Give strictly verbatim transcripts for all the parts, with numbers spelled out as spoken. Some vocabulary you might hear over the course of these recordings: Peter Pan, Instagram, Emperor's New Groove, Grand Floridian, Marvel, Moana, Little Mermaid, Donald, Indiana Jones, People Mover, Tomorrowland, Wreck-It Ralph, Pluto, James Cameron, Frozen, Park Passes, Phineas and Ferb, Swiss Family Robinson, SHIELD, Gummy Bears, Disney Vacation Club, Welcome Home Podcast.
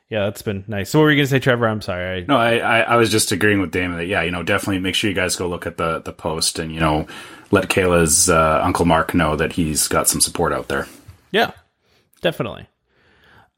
Yeah, that's been nice. So what were you going to say, Trevor? I'm sorry. I... No, I, I, I was just agreeing with Damon that, yeah, you know, definitely make sure you guys go look at the, the post and, you know, let Kayla's uh, Uncle Mark know that he's got some support out there. Yeah, definitely.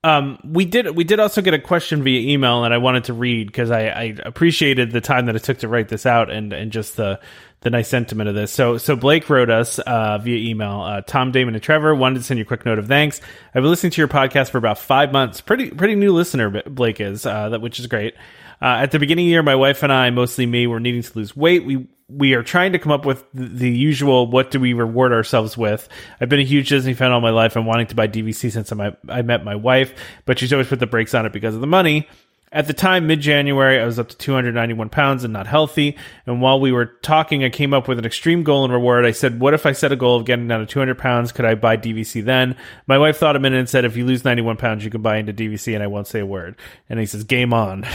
Um, we did we did also get a question via email that I wanted to read because I, I appreciated the time that it took to write this out and, and just the... the nice sentiment of this. So, so Blake wrote us uh, via email, uh, Tom, Damon, and Trevor. Wanted to send you a quick note of thanks. I've been listening to your podcast for about five months. Pretty, pretty new listener, Blake is, uh, that which is great. Uh, at the beginning of the year, my wife and I, mostly me, were needing to lose weight. We we are trying to come up with the usual what do we reward ourselves with. I've been a huge Disney fan all my life and wanting to buy D V C since I, I met my wife, but she's always put the brakes on it because of the money. At the time, mid-January, I was up to two hundred ninety-one pounds and not healthy. And while we were talking, I came up with an extreme goal and reward. I said, what if I set a goal of getting down to two hundred pounds? Could I buy D V C then? My wife thought a minute and said, if you lose ninety-one pounds, you can buy into D V C and I won't say a word. And he says, game on.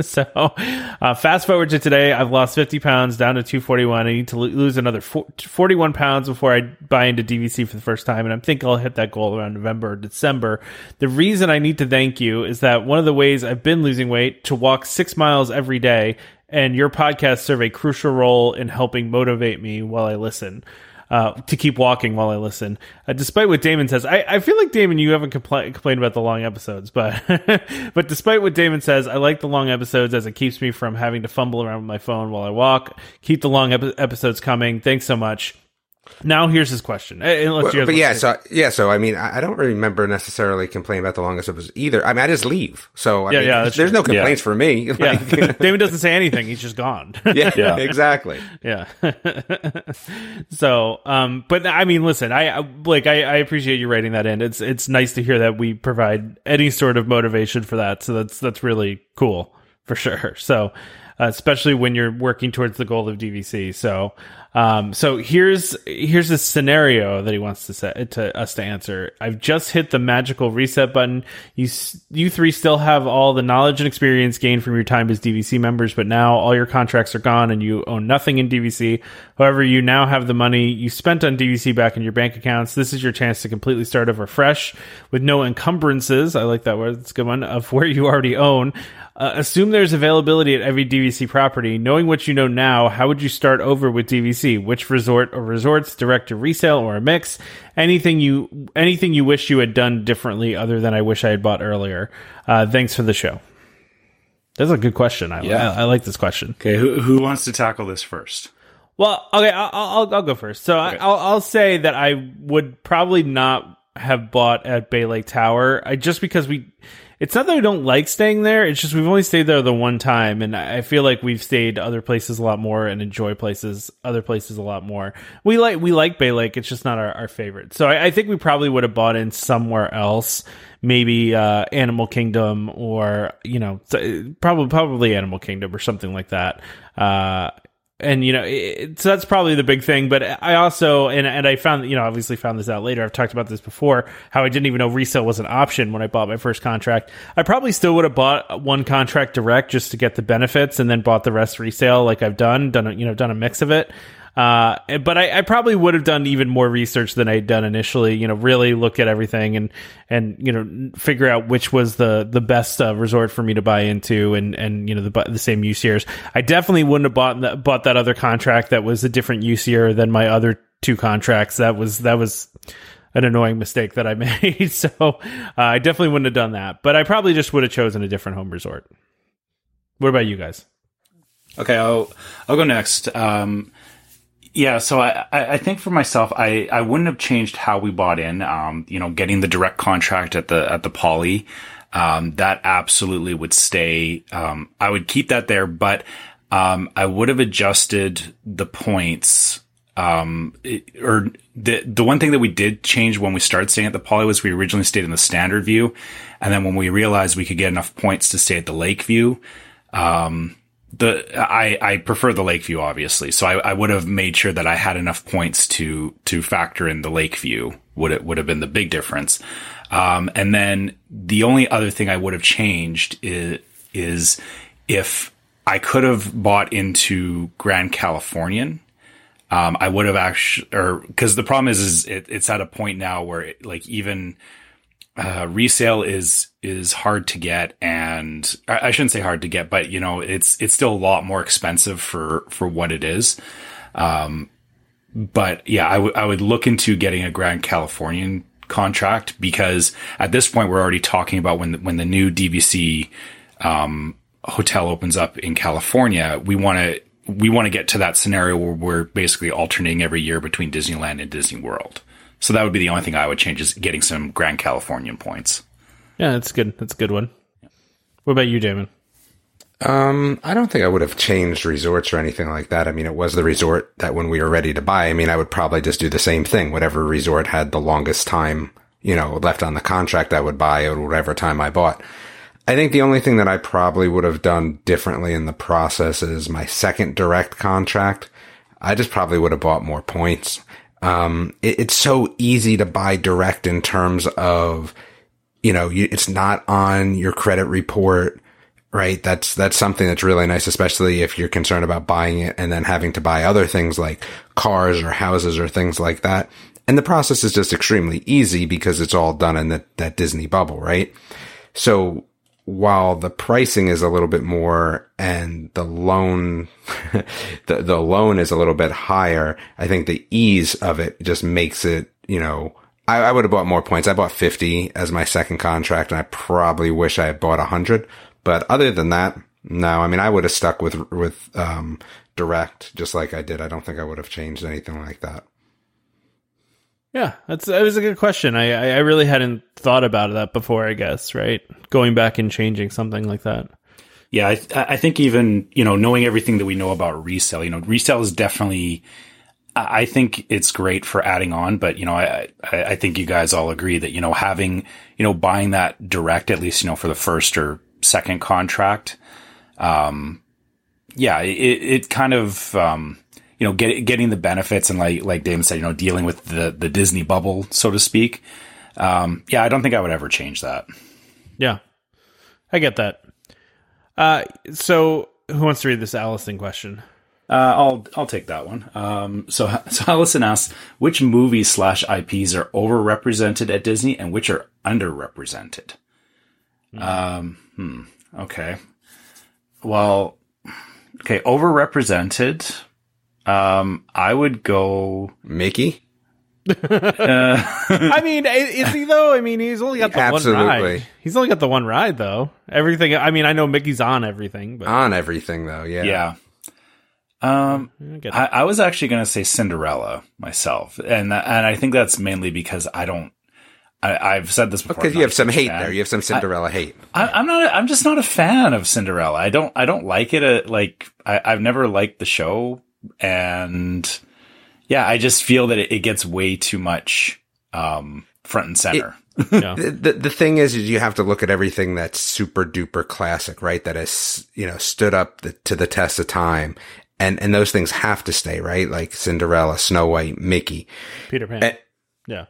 So uh, fast forward to today, I've lost fifty pounds down to two forty-one. I need to lo- lose another forty-one pounds before I buy into D V C for the first time. And I think I'll hit that goal around November or December. The reason I need to thank you is that one of the ways I've been losing losing weight to walk six miles every day, and your podcasts serve a crucial role in helping motivate me while I listen uh, to keep walking while I listen. Uh, despite what Damon says, I, I feel like Damon, you haven't compl- complained about the long episodes, but but despite what Damon says, I like the long episodes as it keeps me from having to fumble around with my phone while I walk. Keep the long ep- episodes coming. Thanks so much. Now here's his question. Well, but yeah, so yeah, so I mean, I don't remember necessarily complaining about the longest episodes either. I mean, I just leave, so I yeah, mean, yeah, there's true. no complaints yeah. for me. Yeah. Like, David doesn't say anything; he's just gone. Yeah, yeah. exactly. Yeah. So, um, but I mean, listen, I Blake, I, I appreciate you writing that in. It's it's nice to hear that we provide any sort of motivation for that. So that's that's really cool for sure. So. Uh, especially when you're working towards the goal of D V C. So, um, so here's here's a scenario that he wants to set to us to answer. I've just hit the magical reset button. You you three still have all the knowledge and experience gained from your time as D V C members, but now all your contracts are gone and you own nothing in D V C. However, you now have the money you spent on D V C back in your bank accounts. This is your chance to completely start over fresh with no encumbrances. I like that word. It's a good one. Of where you already own. Uh, assume there's availability at every D V C property. Knowing what you know now, how would you start over with D V C? Which resort or resorts, direct to resale or a mix? Anything you anything you wish you had done differently other than I wish I had bought earlier. Uh, thanks for the show. That's a good question. I, yeah. I, I like this question. Okay, who who wants to tackle this first? Well, okay, I'll I'll, I'll go first. So okay. I, I'll I'll say that I would probably not have bought at Bay Lake Tower. I just because we, it's not that we don't like staying there. It's just we've only stayed there the one time, and I feel like we've stayed other places a lot more and enjoy places other places a lot more. We like we like Bay Lake. It's just not our, our favorite. So I, I think we probably would have bought in somewhere else, maybe uh, Animal Kingdom or you know probably probably Animal Kingdom or something like that. Uh, And, you know, it, so that's probably the big thing. But I also, and, and I found, you know, obviously found this out later. I've talked about this before, how I didn't even know resale was an option when I bought my first contract. I probably still would have bought one contract direct just to get the benefits and then bought the rest resale like I've done, done, you know, done a mix of it. Uh, but I, I probably would have done even more research than I'd done initially, you know, really look at everything and, and, you know, figure out which was the, the best uh, resort for me to buy into and, and, you know, the, the same use years. I definitely wouldn't have bought that, bought that other contract that was a different use year than my other two contracts. That was, that was an annoying mistake that I made. So, uh, I definitely wouldn't have done that, but I probably just would have chosen a different home resort. What about you guys? Okay. I'll, I'll go next. Um, Yeah, so I, I think for myself, I, I wouldn't have changed how we bought in. Um, you know, getting the direct contract at the at the Poly, um, that absolutely would stay. Um, I would keep that there, but um, I would have adjusted the points. Um, it, or the the one thing that we did change when we started staying at the Poly was we originally stayed in the standard view, and then when we realized we could get enough points to stay at the lake view, um. The I, I prefer the Lakeview, obviously. So I, I would have made sure that I had enough points to to factor in the Lakeview. Would it would have been the big difference. Um, and then the only other thing I would have changed is, is if I could have bought into Grand Californian, um, I would have actually, or because the problem is, is it, it's at a point now where it, like even. Uh, resale is, is hard to get. And I, I shouldn't say hard to get, but you know, it's, it's still a lot more expensive for, for what it is. Um, but yeah, I would, I would look into getting a Grand Californian contract because at this point we're already talking about when, the, when the new D V C, um, hotel opens up in California, we want to, we want to get to that scenario where we're basically alternating every year between Disneyland and Disney World. So that would be the only thing I would change is getting some Grand Californian points. Yeah, that's good. That's a good one. What about you, Damon? Um, I don't think I would have changed resorts or anything like that. I mean, it was the resort that when we were ready to buy, I mean, I would probably just do the same thing. Whatever resort had the longest time, you know, left on the contract, I would buy or whatever time I bought. I think the only thing that I probably would have done differently in the process is my second direct contract. I just probably would have bought more points. Um, it, it's so easy to buy direct in terms of, you know, you, it's not on your credit report, right? That's, that's something that's really nice, especially if you're concerned about buying it and then having to buy other things like cars or houses or things like that. And the process is just extremely easy because it's all done in that, that Disney bubble, right? So while the pricing is a little bit more and the loan, the, the loan is a little bit higher, I think the ease of it just makes it, you know, I, I would have bought more points. I bought fifty as my second contract and I probably wish I had bought one hundred. But other than that, no, I mean, I would have stuck with, with, um, direct just like I did. I don't think I would have changed anything like that. Yeah, that's that was a good question. I, I really hadn't thought about that before, I guess, right? Going back and changing something like that. Yeah, I, I think even, you know, knowing everything that we know about resale, you know, resale is definitely, I think it's great for adding on, but, you know, I, I, I think you guys all agree that, you know, having, you know, buying that direct, at least, you know, for the first or second contract, um, yeah, it, it kind of... Um, you know, get, getting the benefits and like, like Damon said, you know, dealing with the, the Disney bubble, so to speak. Um, yeah, I don't think I would ever change that. Yeah, I get that. Uh, so who wants to read this Allison question? Uh, I'll, I'll take that one. Um, so, so Allison asks, which movies slash I Ps are overrepresented at Disney and which are underrepresented? Mm. Um, hmm, okay. Well, okay. Overrepresented. Um, I would go Mickey. Uh, I mean, is he though? I mean, he's only got the Absolutely. one ride. He's only got the one ride though. Everything. I mean, I know Mickey's on everything, but on everything though. Yeah. Yeah. Um, I, I was actually going to say Cinderella myself. And, and I think that's mainly because I don't, I, I've said this before. Because you have some hate fan. there. You have some Cinderella I, hate. I, I'm not. I'm just not a fan of Cinderella. I don't. I don't like it. A, like I, I've never liked the show, and yeah, I just feel that it, it gets way too much um, front and center. It, yeah. the, the thing is, is you have to look at everything that's super duper classic, right? That has, you know, stood up the, to the test of time, and and those things have to stay, right? Like Cinderella, Snow White, Mickey, Peter Pan, and, yeah.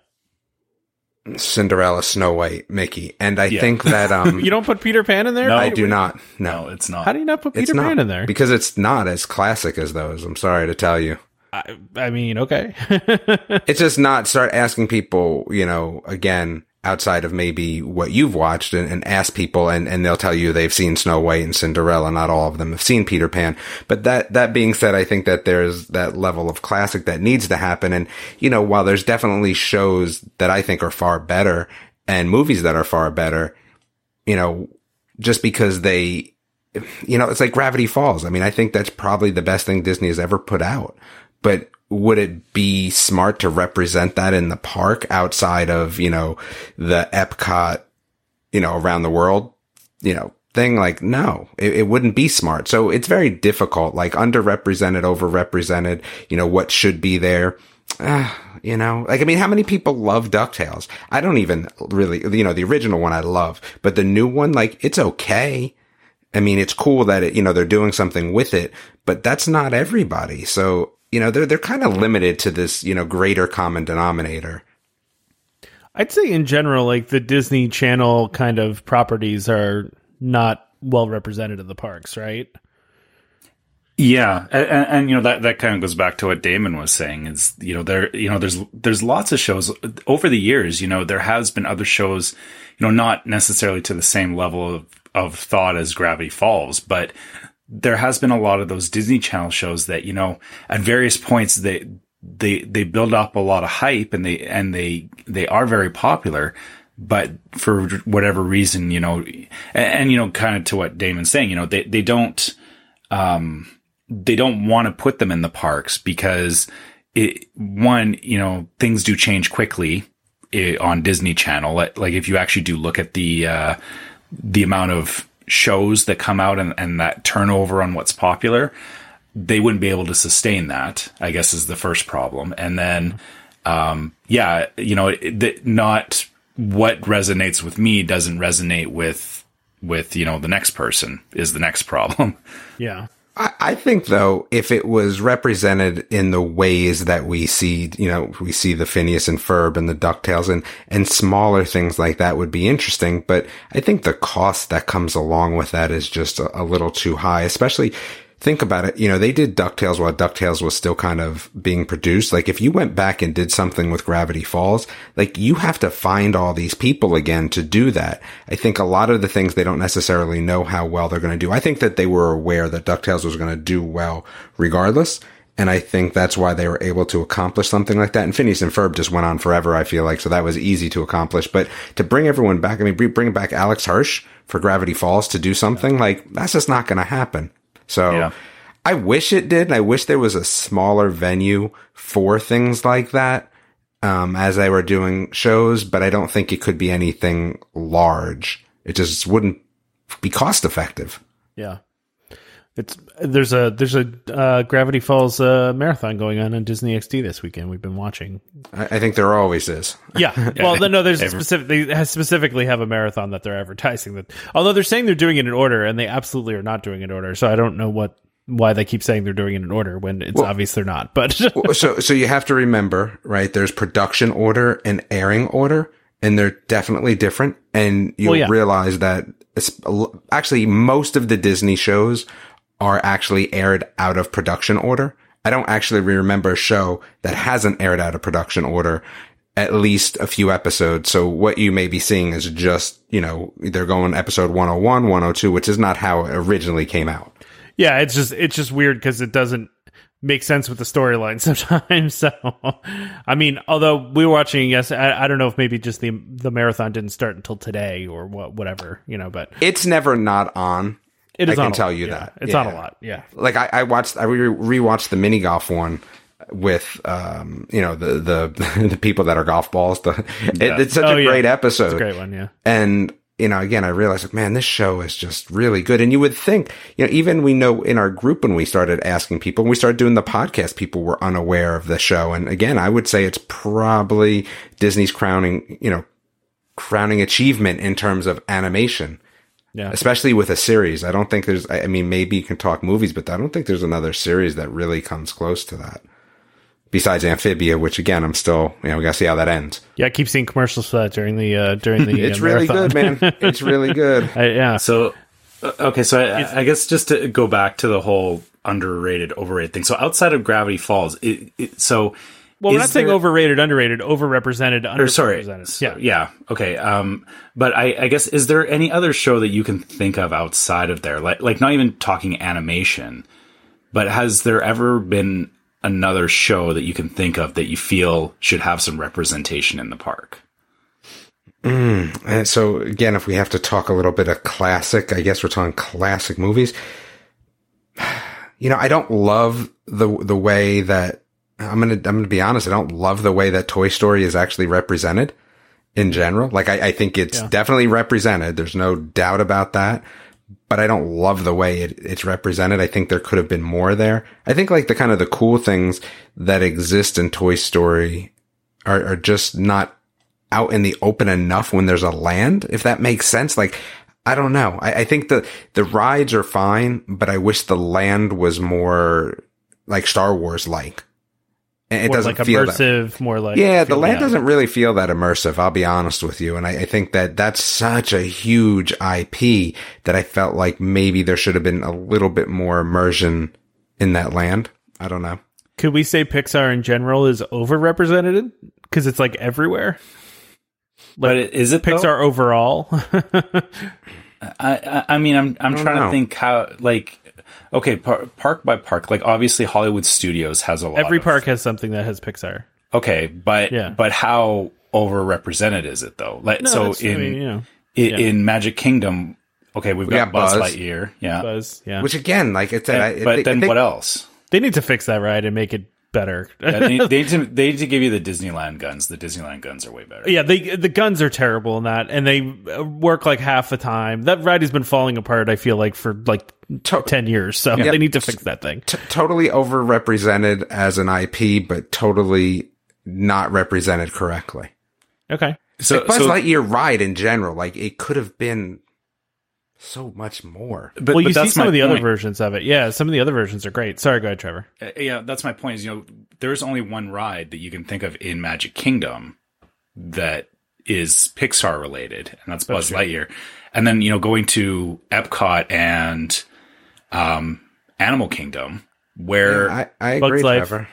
Cinderella, Snow White, Mickey, and I yeah. think that um, you don't put Peter Pan in there. No, I do not. No. no, it's not. How do you not put Peter it's Pan not, in there? Because it's not as classic as those. I'm sorry to tell you. I, I mean, okay. It's just not. Start asking people, you know, again, outside of maybe what you've watched, and, and ask people, and, and they'll tell you they've seen Snow White and Cinderella. Not all of them have seen Peter Pan. But that, that being said, I think that there's that level of classic that needs to happen. And, you know, while there's definitely shows that I think are far better and movies that are far better, you know, just because they, you know, it's like Gravity Falls. I mean, I think that's probably the best thing Disney has ever put out. But would it be smart to represent that in the park outside of, you know, the Epcot, you know, around the world, you know, thing? Like, no, it, it wouldn't be smart. So it's very difficult, like underrepresented, overrepresented, you know, what should be there. Uh, you know, like, I mean, how many people love DuckTales? I don't even really, you know, the original one I love, but the new one, like, it's okay. I mean, it's cool that it, you know, they're doing something with it, but that's not everybody. So, you know, they're, they're kind of limited to this, you know, greater common denominator. I'd say in general, like the Disney Channel kind of properties are not well represented in the parks, right? Yeah. And, and you know, that, that kind of goes back to what Damon was saying is, you know, there, you know, there's, there's lots of shows over the years, you know, there has been other shows, you know, not necessarily to the same level of, of thought as Gravity Falls, but there has been a lot of those Disney Channel shows that, you know, at various points they, they, they build up a lot of hype and they, and they, they are very popular, but for whatever reason, you know, and, and you know, kind of to what Damon's saying, you know, they, they don't, um, they don't want to put them in the parks because it, one, you know, things do change quickly on Disney Channel. Like if you actually do look at the, uh, the amount of shows that come out and, and that turnover on what's popular, they wouldn't be able to sustain that, I guess, is the first problem. And then, um, yeah, you know, it, not what resonates with me doesn't resonate with, with, you know, the next person is the next problem. Yeah. I, I think though, if it was represented in the ways that we see, you know, we see the Phineas and Ferb and the DuckTales and, and smaller things like that would be interesting. But I think the cost that comes along with that is just a, a little too high, especially think about it. You know, they did DuckTales while DuckTales was still kind of being produced. Like if you went back and did something with Gravity Falls, like you have to find all these people again to do that. I think a lot of the things they don't necessarily know how well they're going to do. I think that they were aware that DuckTales was going to do well regardless. And I think that's why they were able to accomplish something like that. And Phineas and Ferb just went on forever, I feel like. So that was easy to accomplish. But to bring everyone back, I mean, bring back Alex Hirsch for Gravity Falls to do something like that's just not going to happen. So yeah. I wish it did. And I wish there was a smaller venue for things like that um, as they were doing shows, but I don't think it could be anything large. It just wouldn't be cost effective. Yeah. It's there's a there's a uh, Gravity Falls uh, marathon going on on Disney X D this weekend. We've been watching. I, I think there always is. Yeah. Well, no, there's a specific. They specifically have a marathon that they're advertising. That although they're saying they're doing it in order, and they absolutely are not doing it in order. So I don't know what why they keep saying they're doing it in order when it's well, obvious they're not. But so so you have to remember, right? There's production order and airing order, and they're definitely different. And you well, yeah. realize that actually most of the Disney shows are actually aired out of production order. I don't actually remember a show that hasn't aired out of production order, at least a few episodes. So what you may be seeing is just, you know, they're going episode one oh one, one oh two, which is not how it originally came out. Yeah, it's just it's just weird because it doesn't make sense with the storyline sometimes. So, I mean, although we were watching, yes, I, I don't know if maybe just the the marathon didn't start until today or what, whatever, you know, but it's never not on. It is I can on tell lot. you yeah. that. It's yeah. on a lot, yeah. Like, I, I watched, I re- rewatched the mini golf one with um you know the the the people that are golf balls. The, yeah. it, it's such oh, a great yeah. episode. It's a great one, yeah. And you know, again, I realized, like, man, this show is just really good. And you would think, you know, even we know in our group when we started asking people, when we started doing the podcast, people were unaware of the show. And again, I would say it's probably Disney's crowning, you know, crowning achievement in terms of animation. Yeah. Especially with a series. I don't think there's, I mean, maybe you can talk movies, but I don't think there's another series that really comes close to that. Besides Amphibia, which again, I'm still, you know, we got to see how that ends. Yeah, I keep seeing commercials for that during the, uh, during the, it's uh, really good, man. It's really good. I, yeah. So, okay. So I, I guess just to go back to the whole underrated, overrated thing. So outside of Gravity Falls, it, it, so. Well, we're not saying there, overrated, underrated, overrepresented, underrepresented. Or sorry, yeah. yeah. Okay. Um, but I, I guess, is there any other show that you can think of outside of there? Like, like not even talking animation, but has there ever been another show that you can think of that you feel should have some representation in the park? Mm, and so again, if we have to talk a little bit of classic, I guess we're talking classic movies. You know, I don't love the the way that I'm gonna I'm gonna be honest. I don't love the way that Toy Story is actually represented in general. Like I, I think it's yeah. definitely represented. There's no doubt about that. But I don't love the way it, it's represented. I think there could have been more there. I think like the kind of the cool things that exist in Toy Story are, are just not out in the open enough when there's a land, if that makes sense. Like, I don't know. I, I think the, the rides are fine, but I wish the land was more like Star Wars like. It more doesn't like feel immersive, that, more like yeah. The land out. doesn't really feel that immersive. I'll be honest with you, and I, I think that that's such a huge I P that I felt like maybe there should have been a little bit more immersion in that land. I don't know. Could we say Pixar in general is overrepresented because it's like everywhere? Like, but is it Pixar though? Overall? I, I I mean I'm I'm trying know. to think how like. Okay, par- park by park, like obviously Hollywood Studios has a lot. Every of... park has something that has Pixar. Okay, but yeah. but how overrepresented is it though? Like no, so in I mean, you know. in, yeah. in Magic Kingdom, okay, we've we got, got Buzz Lightyear, yeah. Buzz, yeah, which again, like it's. And, I, it, but they, then they, what else? They need to fix that ride and make it better. yeah, they, need, they, need to, they need to give you the Disneyland guns. The Disneyland guns are way better. Yeah, they the guns are terrible in that, and they work like half the time. That ride has been falling apart. I feel like for like. To- ten years, so yep. they need to fix that thing. T- totally overrepresented as an I P, but totally not represented correctly. Okay. So like Buzz so, Lightyear ride in general, like it could have been so much more. But, well, but you that's see some of the point. other versions of it. Yeah, some of the other versions are great. Sorry, go ahead, Trevor. Uh, yeah, that's my point is, you know, there's only one ride that you can think of in Magic Kingdom that is Pixar related, and that's, that's Buzz true. Lightyear. And then, you know, going to Epcot and... Um, Animal Kingdom, where yeah, I, I agree, Life, Trevor,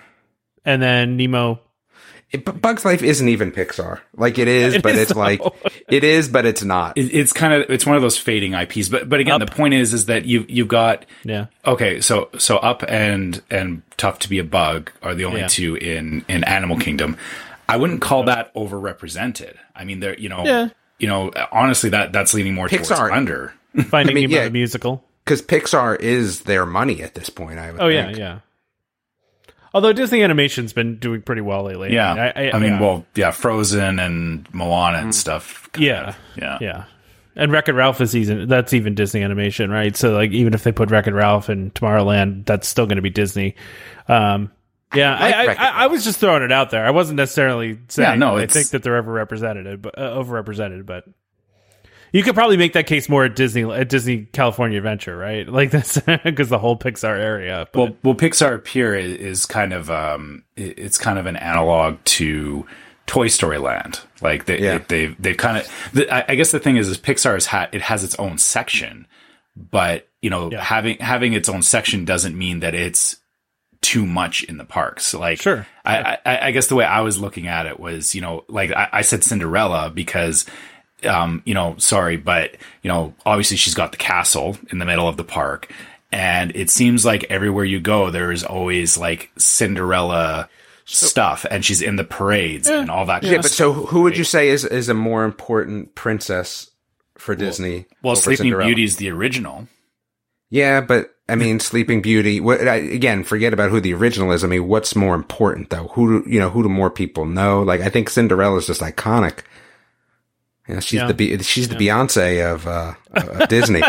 and then Nemo. It, but Bug's Life isn't even Pixar, like it is, it but is it's though. like it is, but it's not. It, it's kind of it's one of those fading I Ps. But but again, Up. the point is is that you you've got yeah okay. So so Up and and Tough to be a Bug are the only yeah. two in in Animal Kingdom. I wouldn't call that overrepresented. I mean, they're you know yeah. you know honestly that that's leaning more Pixar. towards under Finding I mean, Nemo yeah. the musical. Because Pixar is their money at this point, I would. Oh yeah, think. yeah. Although Disney Animation's been doing pretty well lately. Yeah, I, I, I mean, yeah. well, yeah, Frozen and Moana and stuff. Yeah, of. yeah, yeah. And Wreck-It Ralph is even that's even Disney Animation, right? So like, even if they put Wreck-It Ralph in Tomorrowland, that's still going to be Disney. Um, yeah, I, I, like I, I, I was just throwing it out there. I wasn't necessarily saying yeah, no, I think that they're overrepresented, but uh, overrepresented, but. You could probably make that case more at Disney, at Disney California Adventure, right? Like that's because the whole Pixar area. But. Well, well, Pixar Pier is, is kind of um, it's kind of an analog to Toy Story Land. Like they yeah. they they, they kind of. The, I guess the thing is, is Pixar is ha- it has its own section, but you know yeah. having having its own section doesn't mean that it's too much in the parks. Like sure, I, I, I guess the way I was looking at it was, you know, like I, I said Cinderella because. Um, you know, sorry, but, you know, obviously she's got the castle in the middle of the park, and it seems like everywhere you go, there is always like Cinderella so, stuff, and she's in the parades yeah, and all that. Yeah, kind of but stuff. So who would you say is, is a more important princess for Disney? Well, well Sleeping Cinderella? Beauty is the original. Yeah, but I mean, Sleeping Beauty. What, I, again, forget about who the original is. I mean, what's more important though? Who do, you know? Who do more people know? Like, I think Cinderella is just iconic. You know, she's yeah. the she's yeah. the Beyonce of, uh, of Disney.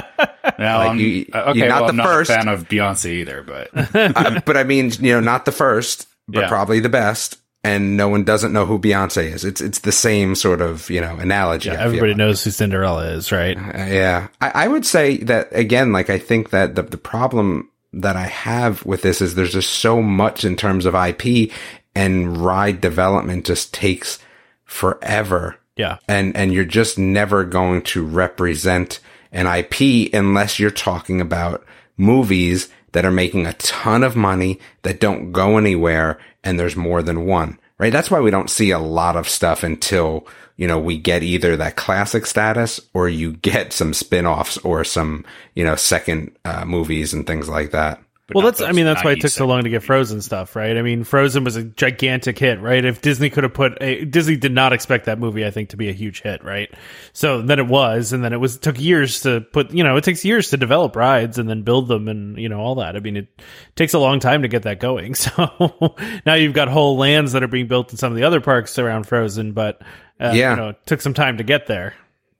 No, like you, okay, you're not well, the I'm not first. A fan of Beyonce either, but uh, but I mean, you know, not the first, but yeah. probably the best. And no one doesn't know who Beyonce is. It's it's the same sort of, you know, analogy. Yeah, everybody like. knows who Cinderella is, right? Uh, yeah. I, I would say that, again, like, I think that the, the problem that I have with this is there's just so much in terms of I P, and ride development just takes forever. Yeah. And, and you're just never going to represent an I P unless you're talking about movies that are making a ton of money, that don't go anywhere, and there's more than one, right? That's why we don't see a lot of stuff until, you know, we get either that classic status, or you get some spin-offs or some, you know, second uh, movies and things like that. But well, that's, I mean, that's why it took so long to get Frozen stuff, right? I mean, Frozen was a gigantic hit, right? If Disney could have put a, Disney did not expect that movie, I think, to be a huge hit, right? So then it was, and then it was, took years to put, you know, it takes years to develop rides and then build them and, you know, all that. I mean, it takes a long time to get that going. So now you've got whole lands that are being built in some of the other parks around Frozen, but, uh, yeah. you know, it took some time to get there.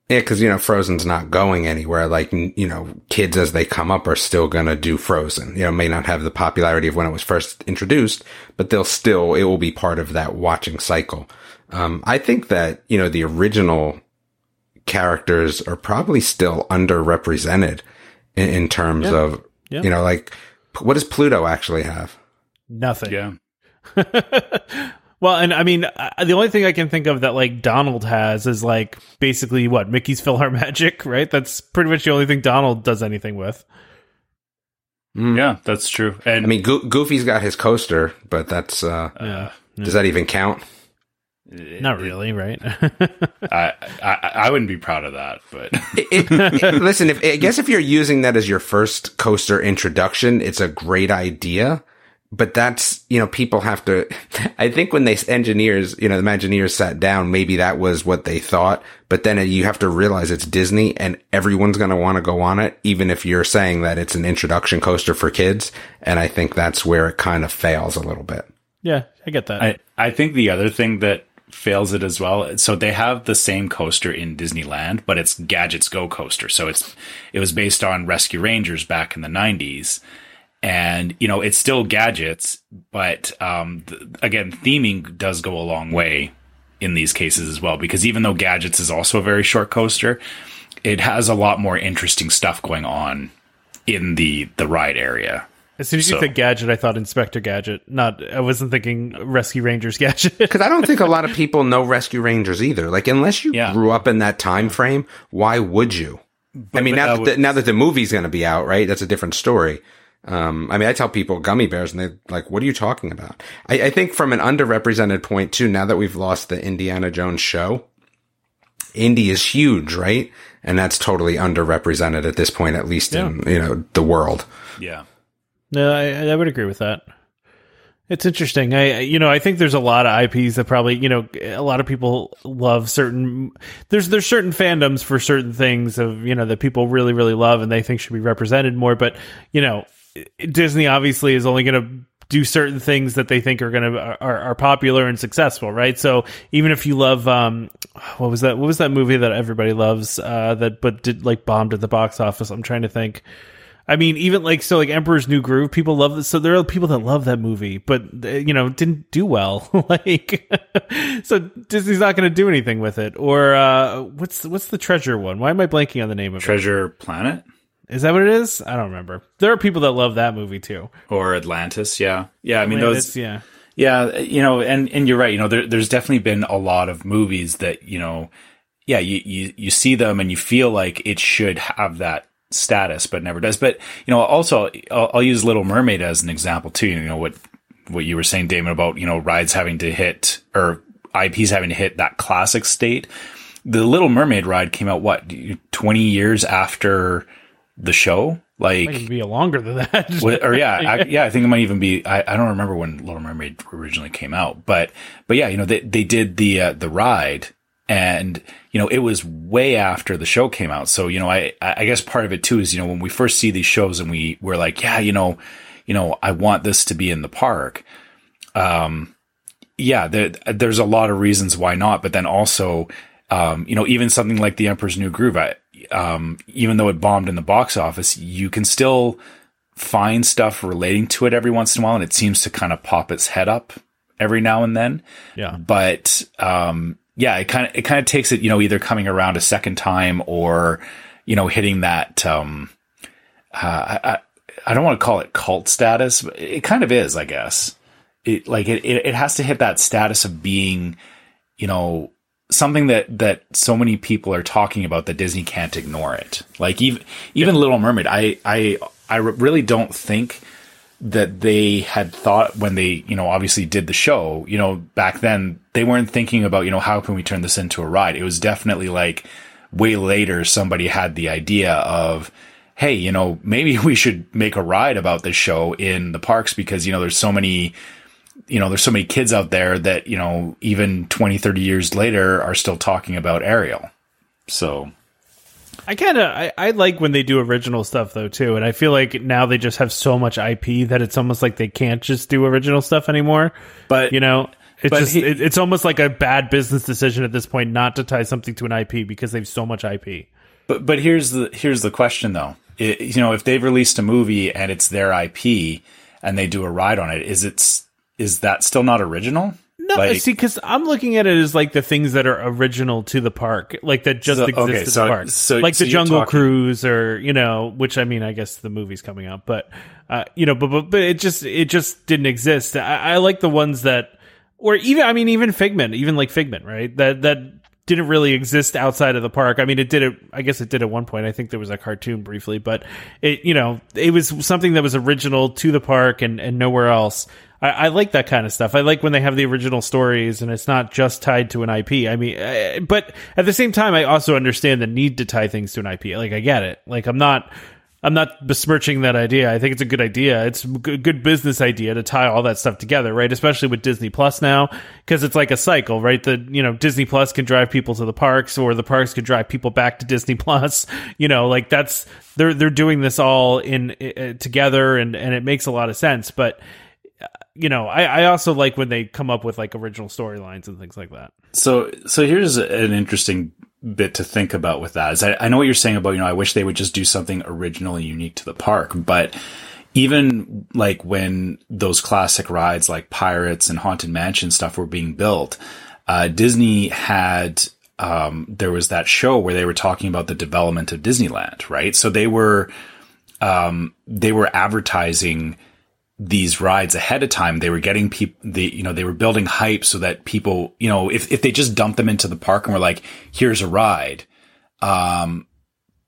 Yeah, because, you know, Frozen's not going anywhere. Like, you know, kids as they come up are still going to do Frozen. You know, may not have the popularity of when it was first introduced, but they'll still, it will be part of that watching cycle. Um, I think that, you know, the original characters are probably still underrepresented in, in terms yeah. of, yeah. you know, like, what does Pluto actually have? Nothing. Yeah. Well, and I mean, the only thing I can think of that, like, Donald has is, like, basically, what, Mickey's PhilharMagic, right? That's pretty much the only thing Donald does anything with. Mm. Yeah, that's true. And I mean, Go- Goofy's got his coaster, but that's, uh, yeah, yeah. does that even count? Not really, right? I, I I wouldn't be proud of that, but it, it, it, listen, if I guess if you're using that as your first coaster introduction, it's a great idea. But that's, you know, people have to, I think when they engineers, you know, the Imagineers sat down, maybe that was what they thought. But then you have to realize it's Disney and everyone's going to want to go on it, even if you're saying that it's an introduction coaster for kids. And I think that's where it kind of fails a little bit. Yeah, I get that. I, I think the other thing that fails it as well. So they have the same coaster in Disneyland, but it's Gadgets Go Coaster. So it's it was based on Rescue Rangers back in the nineties. And, you know, it's still gadgets, but um, th- again, theming does go a long way in these cases as well, because even though Gadgets is also a very short coaster, it has a lot more interesting stuff going on in the, the ride area. As soon as so. you said Gadget, I thought Inspector Gadget. Not, I wasn't thinking Rescue Rangers Gadget. Because I don't think a lot of people know Rescue Rangers either. Like, unless you yeah. grew up in that time frame, why would you? But, I mean, now that, that was- the, now that the movie's going to be out, right? That's a different story. Um, I mean, I tell people gummy bears and they're like, what are you talking about? I, I think from an underrepresented point too, now that we've lost the Indiana Jones show, Indy is huge, right? And that's totally underrepresented at this point, at least yeah. in, you know, the world. Yeah. No, I, I would agree with that. It's interesting. I, you know, I think there's a lot of I Ps that probably, you know, a lot of people love certain, there's, there's certain fandoms for certain things of, you know, that people really, really love and they think should be represented more. But, you know, Disney obviously is only going to do certain things that they think are going to are, are popular and successful, right? So even if you love um what was that what was that movie that everybody loves uh that but did like bombed at the box office? I'm trying to think. I mean, even like so like Emperor's New Groove, people love this. So there are people that love that movie, but you know, didn't do well. Like, so Disney's not going to do anything with it. Or uh what's what's the treasure one? Why am I blanking on the name of Treasure it? Treasure Planet? Is that what it is? I don't remember. There are people that love that movie too. Or Atlantis, yeah. Yeah, I mean Atlantis, those yeah. Yeah, you know, and, and you're right, you know, there, there's definitely been a lot of movies that, you know, yeah, you, you, you see them and you feel like it should have that status but never does. But, you know, also I'll, I'll use Little Mermaid as an example too, you know, what what you were saying, Damon, about, you know, rides having to hit or I Ps having to hit that classic state. The Little Mermaid ride came out what, twenty years after the show, like, might even be longer than that, or yeah, I, yeah, I think it might even be. I, I don't remember when Little Mermaid originally came out, but but yeah, you know, they they did the uh, the ride, And, you know, it was way after the show came out. So, you know, I, I guess part of it too is, you know, when we first see these shows and we we're like, yeah, you know, you know, I want this to be in the park. Um, yeah, there, there's a lot of reasons why not. But then also, um, you know, even something like The Emperor's New Groove, I, um, even though it bombed in the box office, you can still find stuff relating to it every once in a while. And it seems to kind of pop its head up every now and then. Yeah. But, um, yeah, it kind of, it kind of takes it, you know, either coming around a second time or, you know, hitting that, um, uh, I, I don't want to call it cult status, but it kind of is, I guess. It like, it, it has to hit that status of being, you know, something that, that so many people are talking about that Disney can't ignore it. Like even, even yeah. Little Mermaid, I, I, I really don't think that they had thought when they, you know, obviously did the show, you know, back then they weren't thinking about, you know, how can we turn this into a ride? It was definitely like way later somebody had the idea of, hey, you know, maybe we should make a ride about this show in the parks because, you know, there's so many, you know, there's so many kids out there that, you know, even twenty, thirty years later are still talking about Ariel. So I kind of I, I like when they do original stuff, though, too. And I feel like now they just have so much I P that it's almost like they can't just do original stuff anymore. But, you know, it's just he, it, it's almost like a bad business decision at this point not to tie something to an I P because they have so much I P. But but here's the here's the question, though. It, you know, if they've released a movie and it's their I P and they do a ride on it, is it is that still not original? No, like, see, because I'm looking at it as like the things that are original to the park, like that just so, exist okay, in so, the park, so, like so the Jungle talking- Cruise, or you know, which I mean, I guess the movie's coming out, but uh, you know, but, but but it just it just didn't exist. I, I like the ones that, or even I mean, even Figment, even like Figment, right? That that didn't really exist outside of the park. I mean, it did it. I guess it did at one point. I think there was a cartoon briefly, but it you know, it was something that was original to the park and and nowhere else. I, I like that kind of stuff. I like when they have the original stories and it's not just tied to an I P. I mean, I, but at the same time, I also understand the need to tie things to an I P. Like, I get it. Like, I'm not, I'm not besmirching that idea. I think it's a good idea. It's a good business idea to tie all that stuff together, right? Especially with Disney Plus now, because it's like a cycle, right? The, you know, Disney Plus can drive people to the parks, or the parks can drive people back to Disney Plus. You know, like that's, they're, they're doing this all in uh, together and, and it makes a lot of sense. But, you know, I, I also like when they come up with like original storylines and things like that. So, so here's an interesting bit to think about with that. Is I, I know what you're saying about, you know, I wish they would just do something original and unique to the park, but even like when those classic rides like Pirates and Haunted Mansion stuff were being built, uh, Disney had, um, there was that show where they were talking about the development of Disneyland, right? So they were, um, they were advertising these rides ahead of time. They were getting people, the, you know, they were building hype so that people, you know, if, if they just dumped them into the park and were like, here's a ride, um,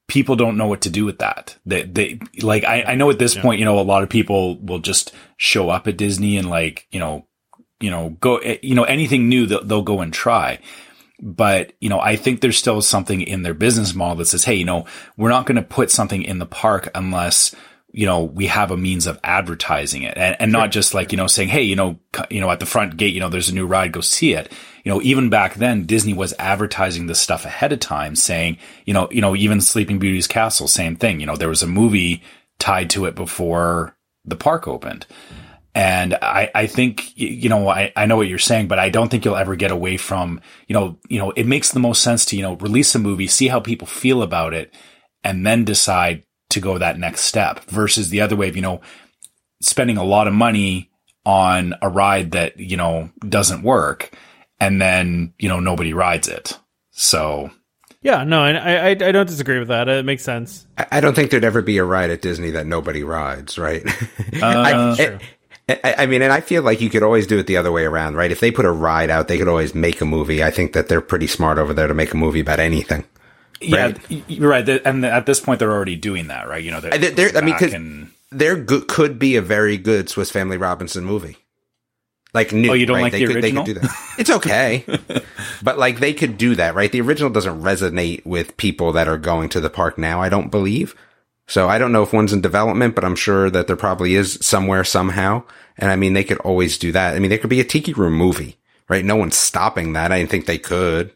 people don't know what to do with that. They, they, like, I, I know at this yeah. point, you know, a lot of people will just show up at Disney and like, you know, you know, go, you know, anything new they'll, they'll go and try. But, you know, I think there's still something in their business model that says, hey, you know, we're not going to put something in the park unless, you know, we have a means of advertising it and, and sure. not just like, you know, saying, hey, you know, c- you know, at the front gate, you know, there's a new ride, go see it. You know, even back then, Disney was advertising this stuff ahead of time saying, you know, you know, even Sleeping Beauty's Castle, same thing. You know, there was a movie tied to it before the park opened. Mm-hmm. And I, I think, you know, I, I know what you're saying, but I don't think you'll ever get away from, you know, you know, it makes the most sense to, you know, release a movie, see how people feel about it, and then decide to go that next step versus the other way of, you know, spending a lot of money on a ride that, you know, doesn't work and then, you know, nobody rides it. So. Yeah, no, and I, I, I don't disagree with that. It makes sense. I don't think there'd ever be a ride at Disney that nobody rides, right? Uh, I, sure. I, I mean, and I feel like you could always do it the other way around, right? If they put a ride out, they could always make a movie. I think that they're pretty smart over there to make a movie about anything. Right? Yeah, you're right. And at this point, they're already doing that, right? You know, they're, they're, they're I mean, because and... there go- could be a very good Swiss Family Robinson movie. Like, new, oh, you don't right? like they the could, original? They could do that. It's okay, but like they could do that, right? The original doesn't resonate with people that are going to the park now. I don't believe so. I don't know if one's in development, but I'm sure that there probably is somewhere somehow. And I mean, they could always do that. I mean, there could be a Tiki Room movie, right? No one's stopping that. I didn't think they could.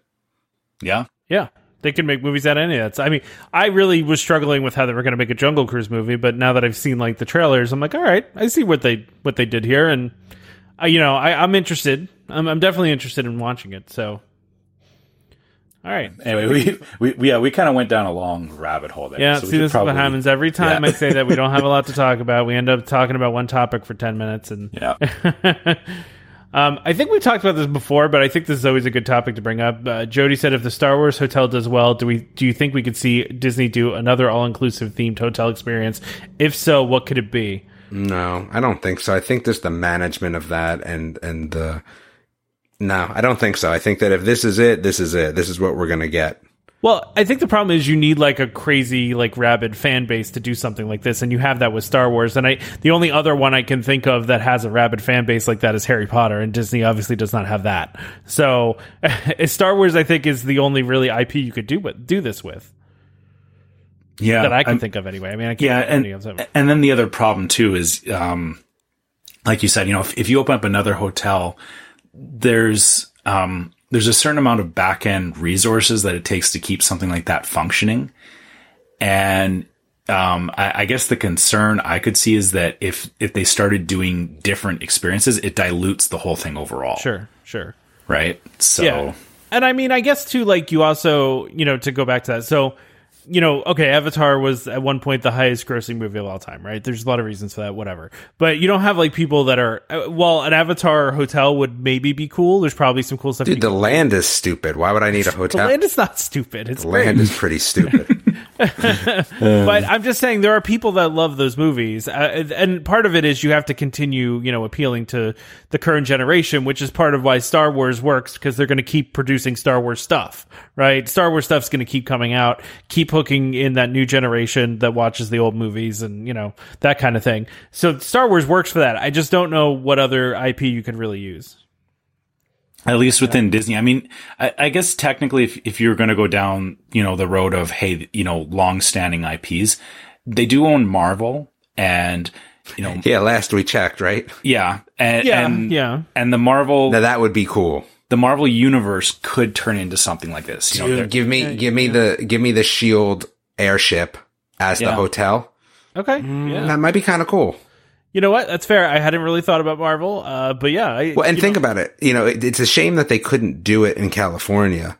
Yeah. Yeah. They could make movies out of any of that. So, I mean, I really was struggling with how they were going to make a Jungle Cruise movie, but now that I've seen like the trailers, I'm like, all right, I see what they what they did here, and uh, you know, I, I'm interested. I'm, I'm definitely interested in watching it. So, all right. Anyway, we we yeah we kind of went down a long rabbit hole there. Yeah, so see, this probably, is what happens every time yeah. I say that we don't have a lot to talk about. We end up talking about one topic for ten minutes, and yeah. Um, I think we talked about this before, but I think this is always a good topic to bring up. Uh, Jody said, if the Star Wars hotel does well, do we? Do you think we could see Disney do another all-inclusive themed hotel experience? If so, what could it be? No, I don't think so. I think there's the management of that and, and the... No, I don't think so. I think that if this is it, this is it. This is what we're going to get. Well, I think the problem is you need like a crazy, like rabid fan base to do something like this, and you have that with Star Wars. And I, the only other one I can think of that has a rabid fan base like that is Harry Potter, and Disney obviously does not have that. So, Star Wars, I think, is the only really I P you could do with, do this with. Yeah, that I can I'm, think of anyway. I mean, I can't yeah, think of and, any of them. And then the other problem too is, um, like you said, you know, if, if you open up another hotel, there's. Um, There's a certain amount of back-end resources that it takes to keep something like that functioning. And um, I, I guess the concern I could see is that if, if they started doing different experiences, it dilutes the whole thing overall. Sure, sure. Right? So, yeah. And I mean, I guess, too, like, you also, you know, to go back to that. So, you know, okay, Avatar was at one point the highest grossing movie of all time, right? There's a lot of reasons for that, whatever. But you don't have like people that are, well, an Avatar hotel would maybe be cool. There's probably some cool stuff. Dude, the land is stupid. Why would I need a hotel? The land is not stupid. It's the land is pretty stupid. But I'm just saying there are people that love those movies. Uh, and part of it is you have to continue, you know, appealing to the current generation, which is part of why Star Wars works, because they're going to keep producing Star Wars stuff, right? Star Wars stuff's going to keep coming out, keep hooking in that new generation that watches the old movies and, you know, that kind of thing. So Star Wars works for that. I just don't know what other I P you could really use. At least within yeah. Disney. I mean, I, I guess technically if, if you're going to go down, you know, the road of, hey, you know, long-standing I Ps, they do own Marvel and, you know. Yeah, last we checked, right? Yeah. And, yeah, and, yeah. And the Marvel. Now that would be cool. The Marvel universe could turn into something like this. You Dude, know, give me, give me yeah. the, give me the SHIELD airship as yeah. the hotel. Okay. Mm, yeah. That might be kind of cool. You know what? That's fair. I hadn't really thought about Marvel, uh, but yeah. I, well, and think know. about it. You know, it, it's a shame that they couldn't do it in California.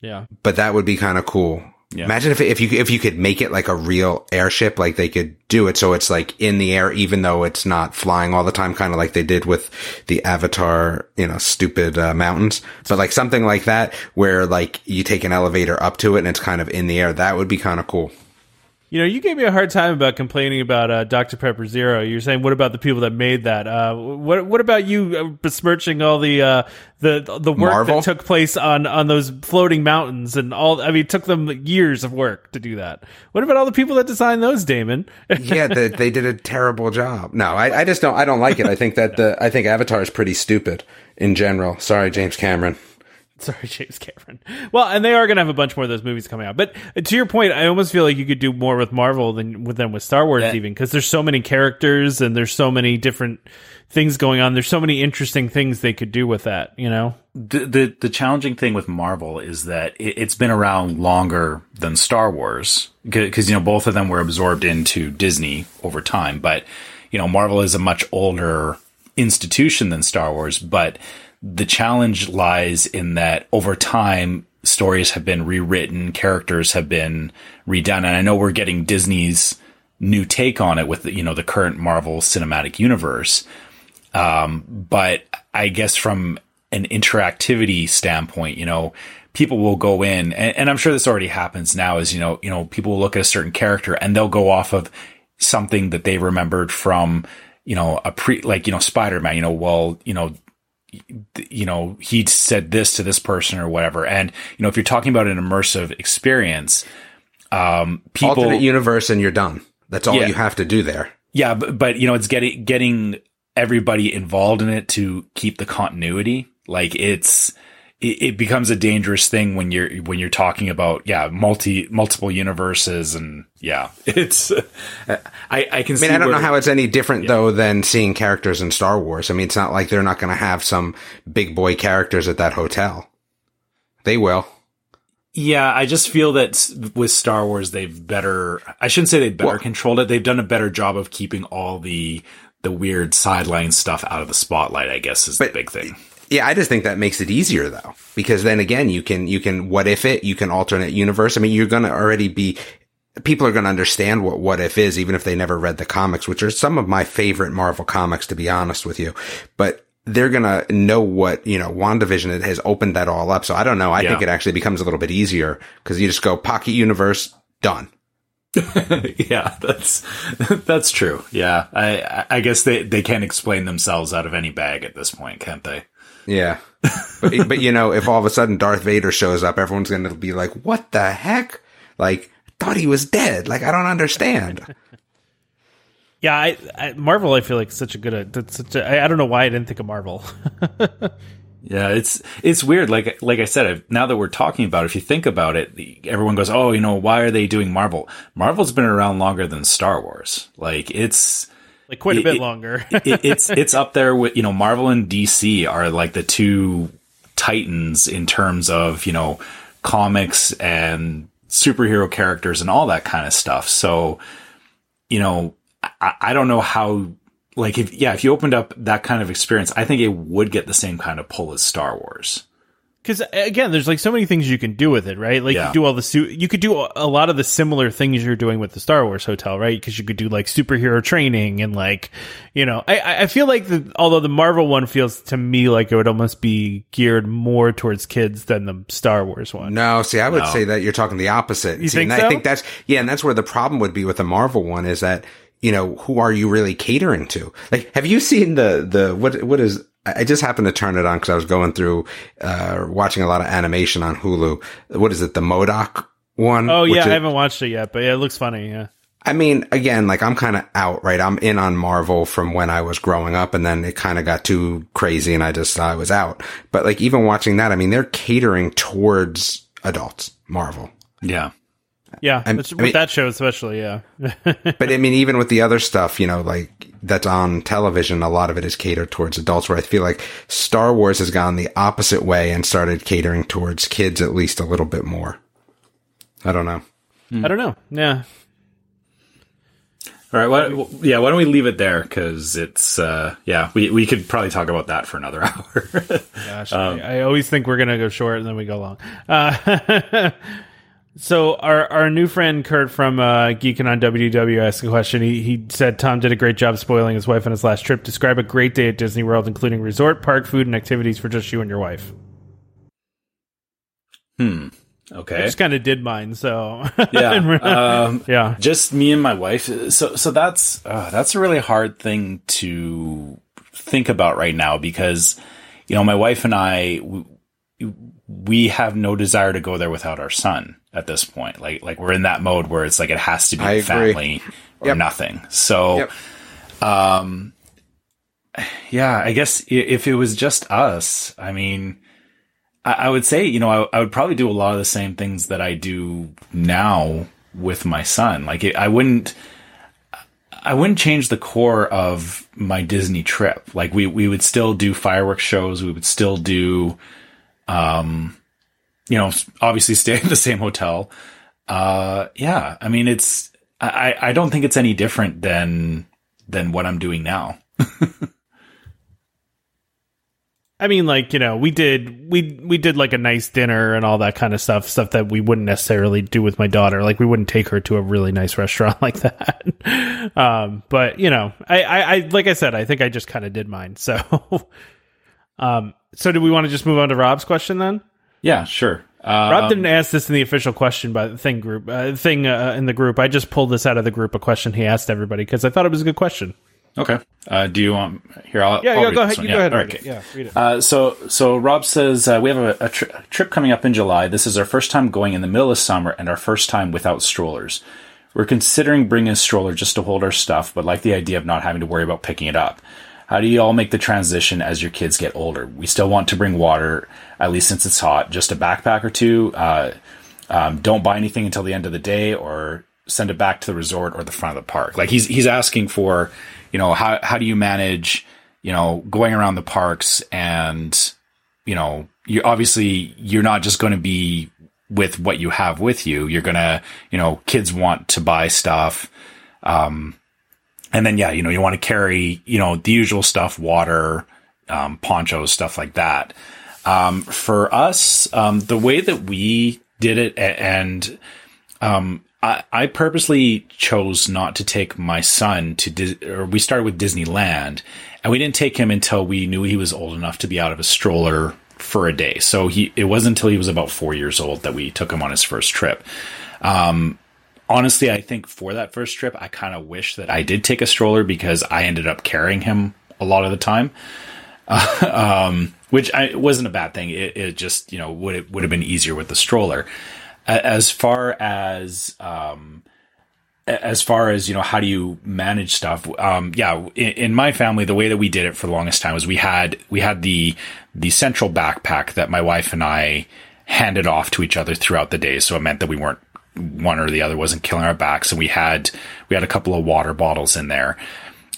Yeah. But that would be kind of cool. Yeah. Imagine if if you if you could make it like a real airship, like they could do it, so it's like in the air, even though it's not flying all the time, kind of like they did with the Avatar, you know, stupid uh, mountains. But like something like that, where like you take an elevator up to it and it's kind of in the air. That would be kind of cool. You know, you gave me a hard time about complaining about uh, Doctor Pepper Zero. You're saying, what about the people that made that? Uh, what What about you besmirching all the uh, the the work Marvel? that took place on, on those floating mountains and all? I mean, it took them years of work to do that. What about all the people that designed those, Damon? yeah, the, they did a terrible job. No, I, I just don't. I don't like it. I think that the I think Avatar is pretty stupid in general. Sorry, James Cameron. Sorry, James Cameron. Well, and they are going to have a bunch more of those movies coming out. But to your point, I almost feel like you could do more with Marvel than with them with Star Wars, yeah. even because there's so many characters and there's so many different things going on. There's so many interesting things they could do with that. You know, the the, the challenging thing with Marvel is that it, it's been around longer than Star Wars because you know both of them were absorbed into Disney over time. But you know, Marvel is a much older institution than Star Wars, but the challenge lies in that over time, stories have been rewritten, characters have been redone. And I know we're getting Disney's new take on it with, the, you know, the current Marvel Cinematic Universe. Um, but I guess from an interactivity standpoint, you know, people will go in and, and I'm sure this already happens now is, you know, you know, people will look at a certain character and they'll go off of something that they remembered from, you know, a pre like, you know, Spider-Man, you know, well, you know, you know, he said this to this person or whatever. And, you know, if you're talking about an immersive experience, um, people alternate universe and you're done. That's all yeah. you have to do there. Yeah. But, but, you know, it's getting, getting everybody involved in it to keep the continuity. Like it's, it, it becomes a dangerous thing when you're, when you're talking about, yeah, multi, multiple universes and yeah, it's, uh, I, I can see. I mean, see I don't know how it's any different yeah. though than seeing characters in Star Wars. I mean, it's not like they're not going to have some big boy characters at that hotel. They will. Yeah, I just feel that with Star Wars, they've better... I shouldn't say they've better well, controlled it. They've done a better job of keeping all the the weird sideline stuff out of the spotlight, I guess, is but, the big thing. Yeah, I just think that makes it easier, though. Because then, again, you can you can what if it, you can alternate universe. I mean, you're going to already be... People are going to understand what what if is, even if they never read the comics, which are some of my favorite Marvel comics, to be honest with you. But they're going to know what, you know, WandaVision has opened that all up. So I don't know. I yeah. think it actually becomes a little bit easier because you just go pocket universe, done. yeah, that's that's true. Yeah, I I guess they, they can't explain themselves out of any bag at this point, can't they? Yeah. but, but, you know, if all of a sudden Darth Vader shows up, everyone's going to be like, what the heck? Like, thought he was dead. Like, I don't understand. yeah, I, I, Marvel, I feel like such a good. That's such a, I, I don't know why I didn't think of Marvel. yeah, it's it's weird. Like like I said, I've, now that we're talking about it, if you think about it, everyone goes, "Oh, you know, why are they doing Marvel?" Marvel's been around longer than Star Wars. Like it's like quite a it, bit longer. it, it's it's up there with, you know, Marvel and D C are like the two titans in terms of, you know, comics and superhero characters and all that kind of stuff. So, you know, I, I don't know how, like, if, yeah, if you opened up that kind of experience, I think it would get the same kind of pull as Star Wars. Because, again, there's, like, so many things you can do with it, right? Like, yeah. you do all the su- you could do a lot of the similar things you're doing with the Star Wars hotel, right? Because you could do, like, superhero training and, like, you know. I, I feel like, the, although the Marvel one feels to me like it would almost be geared more towards kids than the Star Wars one. No, see, I would no. say that you're talking the opposite. You see, think and so? I think that's, yeah, and that's where the problem would be with the Marvel one is that, you know, who are you really catering to? Like, have you seen the, the what what is... I just happened to turn it on because I was going through, uh, watching a lot of animation on Hulu. What is it? The M O D O K one? Oh, yeah. Is, I haven't watched it yet, but yeah, it looks funny. Yeah. I mean, again, like I'm kind of out, right? I'm in on Marvel from when I was growing up and then it kind of got too crazy and I just, I was out. But like even watching that, I mean, they're catering towards adults, Marvel. Yeah. Yeah. I, with I mean, that show, especially. Yeah. but I mean, even with the other stuff, you know, like, that's on television, a lot of it is catered towards adults, where I feel like Star Wars has gone the opposite way and started catering towards kids at least a little bit more. I don't know. Mm. I don't know. Yeah. All right. Well, yeah. Why don't we leave it there? Because it's, uh, yeah, we, we could probably talk about that for another hour. Gosh, um, I always think we're going to go short and then we go long. Uh, So our our new friend Kurt from uh, Geekin' on W W asked a question. He he said Tom did a great job spoiling his wife on his last trip. Describe a great day at Disney World, including resort, park, food, and activities for just you and your wife. Hmm. Okay. I just kind of did mine. So yeah, um, yeah. Just me and my wife. So so that's uh, that's a really hard thing to think about right now because you know my wife and I. We, we have no desire to go there without our son at this point. Like, like we're in that mode where it's like, it has to be family or yep. nothing. So, yep. um, yeah, I guess if it was just us, I mean, I, I would say, you know, I, I would probably do a lot of the same things that I do now with my son. Like it, I wouldn't, I wouldn't change the core of my Disney trip. Like we, we would still do fireworks shows. We would still do, Um, you know, obviously stay at the same hotel. Uh, yeah, I mean, it's, I, I don't think it's any different than, than what I'm doing now. I mean, like, you know, we did, we, we did like a nice dinner and all that kind of stuff, stuff that we wouldn't necessarily do with my daughter. Like we wouldn't take her to a really nice restaurant like that. um, but you know, I, I, I, like I said, I think I just kind of did mine. So, um, So do we want to just move on to Rob's question then? Yeah, sure. Um, Rob didn't ask this in the official question by thing group uh, thing uh, in the group. I just pulled this out of the group, a question he asked everybody because I thought it was a good question. Okay. Uh, do you want here? I'll, yeah, I'll yeah read go ahead. You yeah. go ahead. All right. Okay. Yeah, read it. Uh, so so Rob says uh, we have a, a, tri- a trip coming up in July. This is our first time going in the middle of summer and our first time without strollers. We're considering bringing a stroller just to hold our stuff, but like the idea of not having to worry about picking it up. How do you all make the transition as your kids get older? We still want to bring water, at least since it's hot, just a backpack or two. Uh, um, don't buy anything until the end of the day or send it back to the resort or the front of the park. Like he's, he's asking for, you know, how, how do you manage, you know, going around the parks and, you know, you obviously you're not just going to be with what you have with you. You're going to, you know, kids want to buy stuff. Um, and then, yeah, you know, you want to carry, you know, the usual stuff, water, um, ponchos, stuff like that. Um, for us, um, the way that we did it, and, um, I, I purposely chose not to take my son to, Dis- or we started with Disneyland, and we didn't take him until we knew he was old enough to be out of a stroller for a day. So he, it wasn't until he was about four years old that we took him on his first trip. Um, honestly, I think for that first trip, I kind of wish that I did take a stroller, because I ended up carrying him a lot of the time. Uh, um, which I, it wasn't a bad thing. It, it just, you know, would, it would have been easier with the stroller. As far as, um, as far as, you know, how do you manage stuff? Um, yeah, in, in my family, the way that we did it for the longest time was we had, we had the, the central backpack that my wife and I handed off to each other throughout the day. So it meant that we weren't, one or the other wasn't killing our backs. And we had, we had a couple of water bottles in there.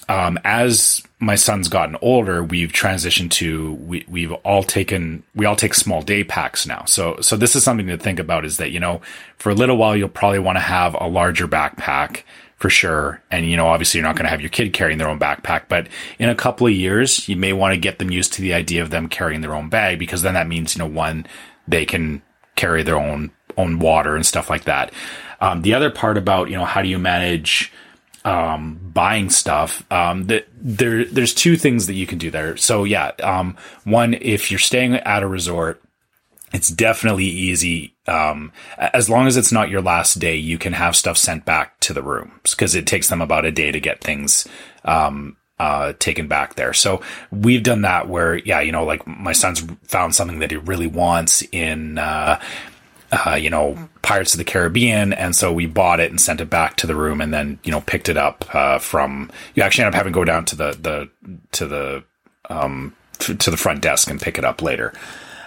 Um, as my son's gotten older, we've transitioned to, we, we've all taken, we all take small day packs now. So, so this is something to think about, is that, you know, for a little while, you'll probably want to have a larger backpack for sure. And, you know, obviously you're not going to have your kid carrying their own backpack, but in a couple of years, you may want to get them used to the idea of them carrying their own bag, because then that means, you know, one, they can carry their own, own water and stuff like that. Um, the other part about, you know, how do you manage, um, buying stuff, um, that there, there's two things that you can do there. So yeah, um, one, if you're staying at a resort, it's definitely easy. Um, as long as it's not your last day, you can have stuff sent back to the rooms, because it takes them about a day to get things, um, uh, taken back there. So we've done that where, yeah, you know, like my son's found something that he really wants in, uh, Uh, you know, Pirates of the Caribbean. And so we bought it and sent it back to the room, and then, you know, picked it up, uh, from, you actually end up having to go down to the, the, to the, um, f- to the front desk and pick it up later.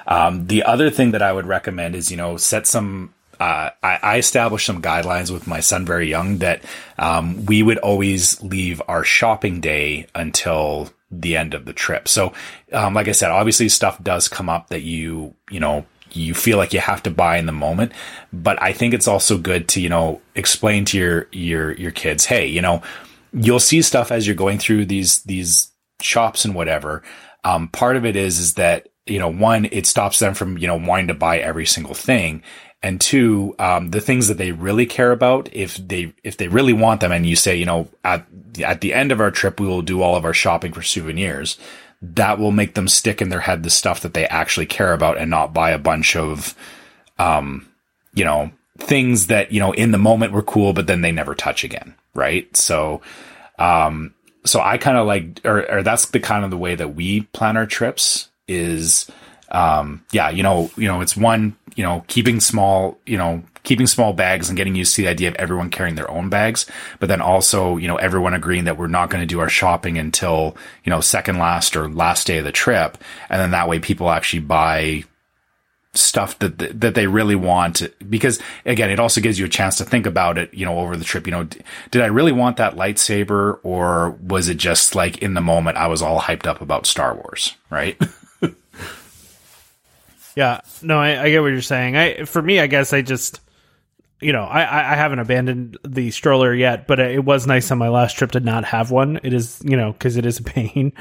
Um, the other thing that I would recommend is, you know, set some, uh, I, I established some guidelines with my son very young that, um, we would always leave our shopping day until the end of the trip. So, um, like I said, obviously stuff does come up that you, you know, you feel like you have to buy in the moment, but I think it's also good to, you know, explain to your, your, your kids, hey, you know, you'll see stuff as you're going through these, these shops and whatever. Um, part of it is, is that, you know, one, it stops them from, you know, wanting to buy every single thing. And two, um, the things that they really care about, if they, if they really want them, and you say, you know, at, at the end of our trip, we will do all of our shopping for souvenirs. That will make them stick in their head the stuff that they actually care about, and not buy a bunch of, um, you know, things that, you know, in the moment were cool, but then they never touch again. Right. So, um, so I kind of like, or, or that's the kind of the way that we plan our trips is, um, yeah, you know, you know, it's one, you know, keeping small, you know, keeping small bags and getting used to the idea of everyone carrying their own bags, but then also, you know, everyone agreeing that we're not going to do our shopping until, you know, second last or last day of the trip. And then that way people actually buy stuff that, that they really want, because again, it also gives you a chance to think about it, you know, over the trip, you know, did I really want that lightsaber, or was it just like in the moment I was all hyped up about Star Wars, right? Yeah, no, I, I get what you're saying. I, for me, I guess I just, you know, I, I haven't abandoned the stroller yet, but it was nice on my last trip to not have one. It is, you know, because it is a pain,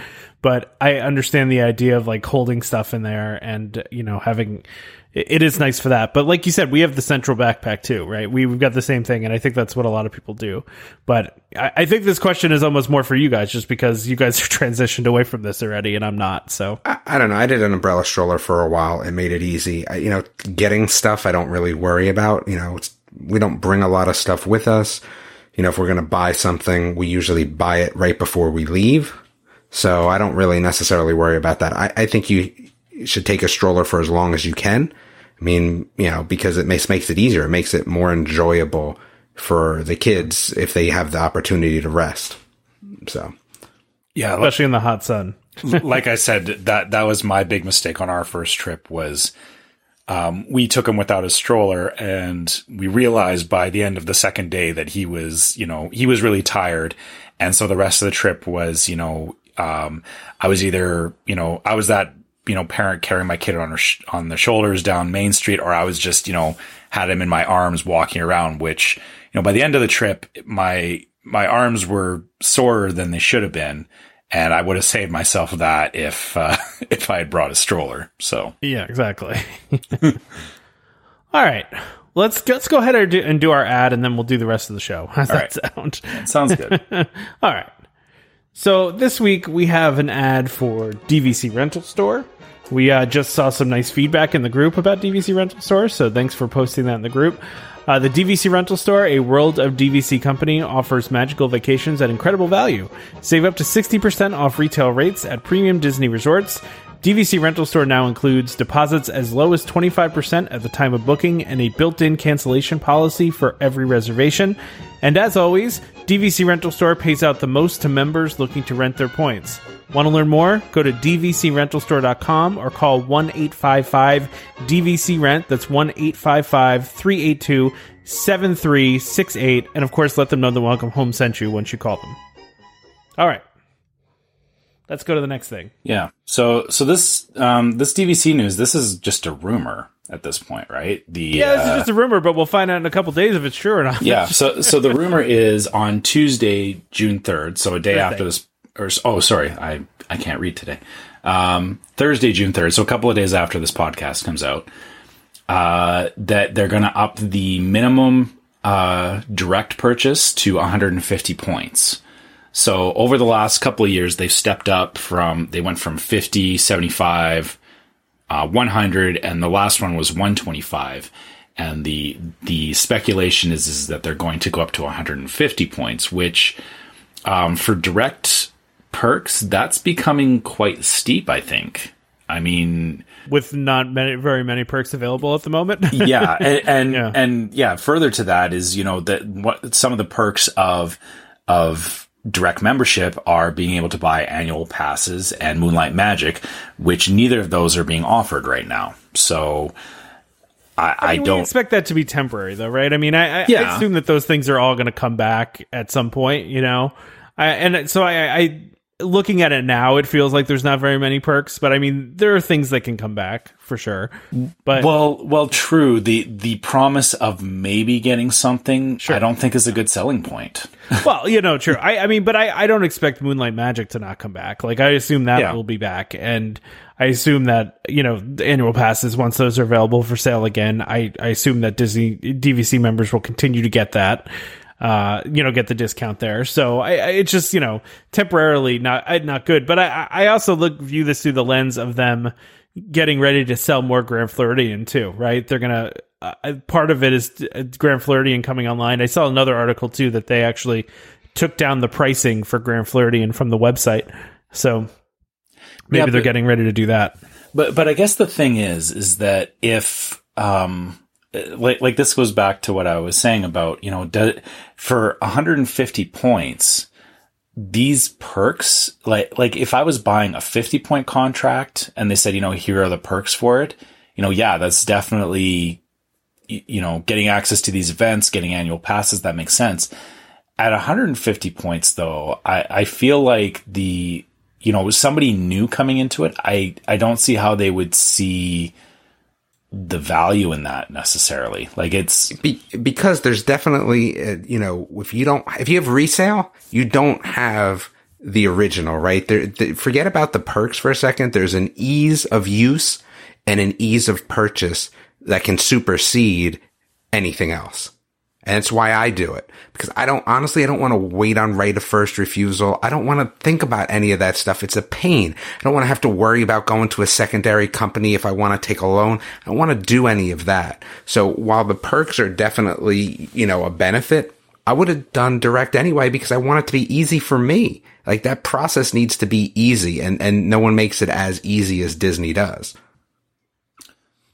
but I understand the idea of like holding stuff in there and, you know, having, it is nice for that. But like you said, we have the central backpack too, right? We, we've got the same thing. And I think that's what a lot of people do. But I, I think this question is almost more for you guys, just because you guys have transitioned away from this already and I'm not. So I, I don't know. I did an umbrella stroller for a while. It made it easy. I, you know, getting stuff I don't really worry about, you know, it's, we don't bring a lot of stuff with us. You know, if we're going to buy something, we usually buy it right before we leave. So I don't really necessarily worry about that. I, I think you should take a stroller for as long as you can. I mean, you know, because it makes, makes it easier. It makes it more enjoyable for the kids if they have the opportunity to rest. So, yeah, especially like, in the hot sun. Like I said, that, that was my big mistake on our first trip was, Um, we took him without a stroller, and we realized by the end of the second day that he was, you know, he was really tired. And so the rest of the trip was, you know, um, I was either, you know, I was that, you know, parent carrying my kid on her sh- on their shoulders down Main Street, or I was just, you know, had him in my arms walking around, which, you know, by the end of the trip, my my arms were sorer than they should have been. And I would have saved myself that if uh, if I had brought a stroller. So yeah, exactly. All right, let's let's go ahead and do, and do our ad, and then we'll do the rest of the show. How's All that right. sound? That sounds good. All right. So this week we have an ad for D V C Rental Store. We uh, just saw some nice feedback in the group about D V C Rental Store, so thanks for posting that in the group. Uh, the D V C Rental Store, a World of D V C company, offers magical vacations at incredible value. Save up to sixty percent off retail rates at premium Disney resorts. D V C Rental Store now includes deposits as low as twenty-five percent at the time of booking and a built-in cancellation policy for every reservation. And as always, D V C Rental Store pays out the most to members looking to rent their points. Want to learn more? Go to d v c rental store dot com or call one eight five five D V C rent. That's one eight five five three eight two seven three six eight. And of course, let them know the Welcome Home sent you once you call them. All right. Let's go to the next thing. Yeah. So so this um, this D V C news, this is just a rumor at this point, right? The Yeah, this uh, is just a rumor, but we'll find out in a couple days if it's true or not. Yeah. So so the rumor is on Tuesday, June third, so a day Thursday. after this or oh, sorry. I, I can't read today. Um, Thursday, June third, so a couple of days after this podcast comes out, uh, that they're going to up the minimum uh, direct purchase to one hundred fifty points. So over the last couple of years, they've stepped up from, they went from fifty, seventy-five, uh, one hundred, and the last one was one twenty-five. And the the speculation is, is that they're going to go up to one hundred fifty points, which um, for direct perks, that's becoming quite steep, I think. I mean, with not many, very many perks available at the moment. yeah, and and yeah. and yeah, further to that is, you know, that what some of the perks of of direct membership are being able to buy annual passes and Moonlight Magic, which neither of those are being offered right now. So I, I, mean, I don't we expect that to be temporary though. Right. I mean, I, I, yeah. I assume that those things are all going to come back at some point, you know, I, and so I, I, looking at it now, it feels like there's not very many perks, but I mean, there are things that can come back for sure. But well, well, true. The, the promise of maybe getting something, sure. I don't think is a good selling point. Well, you know, true. I, I mean, but I, I don't expect Moonlight Magic to not come back. Like I assume that yeah. will be back. And I assume that, you know, the annual passes, once those are available for sale again, I, I assume that Disney D V C members will continue to get that. Uh, you know, get the discount there. So I, I it's just, you know, temporarily not not good. But I, I also look view this through the lens of them getting ready to sell more Grand Floridian too, right? They're gonna uh, part of it is Grand Floridian coming online. I saw another article too that they actually took down the pricing for Grand Floridian from the website. So maybe yeah, but, they're getting ready to do that. But but I guess the thing is is that if um. Like, like this goes back to what I was saying about, you know, does, for one hundred fifty points, these perks, like, like if I was buying a fifty point contract and they said, you know, here are the perks for it, you know, yeah, that's definitely, you know, getting access to these events, getting annual passes, that makes sense. At one hundred fifty points though, I, I feel like the, you know, somebody new coming into it, I, I don't see how they would see the value in that necessarily. Like it's Be- because there's definitely, uh, you know, if you don't, if you have resale, you don't have the original, right? There, the, forget about the perks for a second. There's an ease of use and an ease of purchase that can supersede anything else. And it's why I do it, because I don't, honestly, I don't want to wait on right of first refusal. I don't want to think about any of that stuff. It's a pain. I don't want to have to worry about going to a secondary company if I want to take a loan. I don't want to do any of that. So while the perks are definitely, you know, a benefit, I would have done direct anyway because I want it to be easy for me. Like that process needs to be easy, and, and no one makes it as easy as Disney does.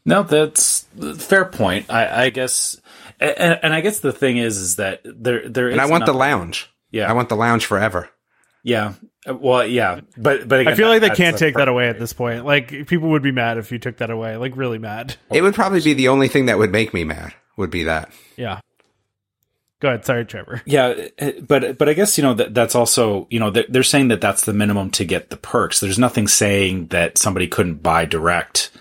No, that's a fair point. I, I guess, and, and I guess the thing is, is that there, there is. And I want nothing. The lounge. Yeah, I want the lounge forever. Yeah, well, yeah, but but again, I feel like that, they can't take that away at this point. Like people would be mad if you took that away. Like really mad. It would probably be the only thing that would make me mad. Would be that. Yeah. Go ahead. Sorry, Trevor. Yeah, but but I guess, you know, that that's also, you know, they're saying that that's the minimum to get the perks. There's nothing saying that somebody couldn't buy direct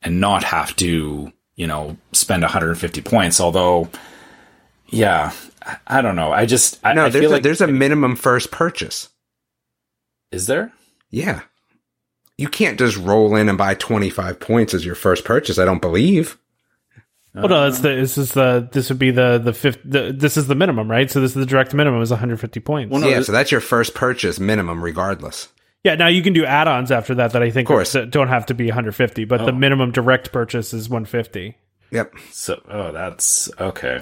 and not have to, you know, spend one hundred fifty points. Although, yeah, I don't know. I just I, no, I there's feel a, like there's a minimum first purchase. Is there? Yeah, you can't just roll in and buy twenty-five points as your first purchase. I don't believe. Well, uh, no, it's the, this is the this would be the the fifth. The, this is the minimum, right? So this is the direct minimum is one hundred fifty points. Well, no, yeah, so that's your first purchase minimum, regardless. Yeah, now you can do add-ons after that that I think are, that don't have to be one hundred fifty, but oh. the minimum direct purchase is one hundred fifty. Yep. So, oh, that's okay.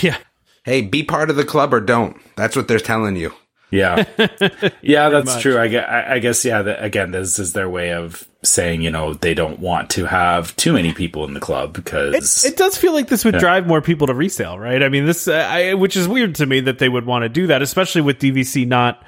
Yeah. Hey, be part of the club or don't. That's what they're telling you. Yeah. Yeah, that's true. I guess, I guess yeah, the, again, this is their way of saying, you know, they don't want to have too many people in the club because... It, it does feel like this would yeah. drive more people to resale, right? I mean, this, uh, I, which is weird to me that they would want to do that, especially with D V C not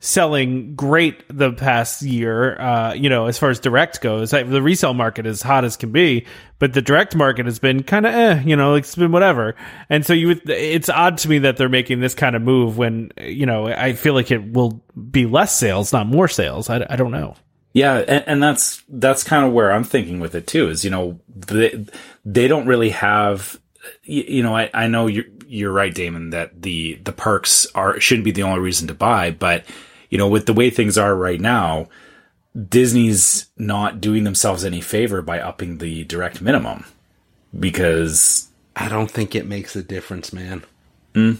selling great the past year, uh, you know, as far as direct goes. I, the resale market is hot as can be, but the direct market has been kind of, eh, you know, it's been whatever. And so you would, it's odd to me that they're making this kind of move when, you know, I feel like it will be less sales, not more sales. I, I don't know. Yeah, and, and that's that's kind of where I'm thinking with it, too, is, you know, they, they don't really have, you, you know, I, I know you're, you're right, Damon, that the, the perks are shouldn't be the only reason to buy, but, you know, with the way things are right now, Disney's not doing themselves any favor by upping the direct minimum because... I don't think it makes a difference, man. Mm?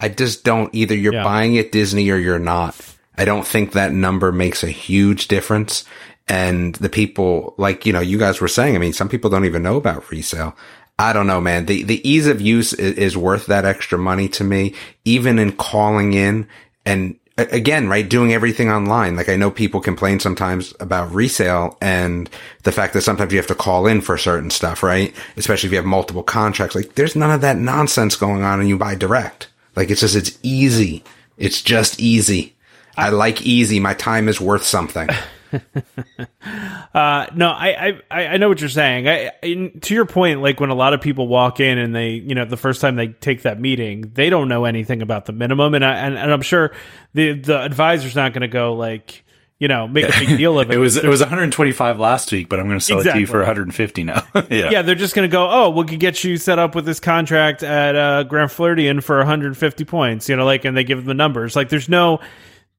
I just don't. Either you're yeah. buying at Disney or you're not. I don't think that number makes a huge difference. And the people, like, you know, you guys were saying, I mean, some people don't even know about resale. I don't know, man. The the ease of use is, is worth that extra money to me, even in calling in and, again, right, doing everything online. Like, I know people complain sometimes about resale and the fact that sometimes you have to call in for certain stuff, right? Especially if you have multiple contracts. Like, there's none of that nonsense going on and you buy direct. Like, it's just, it's easy. It's just easy. I, I like easy. My time is worth something. uh, no, I, I, I know what you're saying. I, in, to your point, like when a lot of people walk in and they, you know, the first time they take that meeting, they don't know anything about the minimum. And I, and, and I'm sure the, the advisor's not going to go like, you know, make a big deal of it. it was, it was one hundred twenty-five last week, but I'm going to sell exactly. it to you for one hundred fifty now. yeah. yeah. They're just going to go, oh, we can get you set up with this contract at uh Grand Floridian for one hundred fifty points, you know, like, and they give them the numbers. Like there's no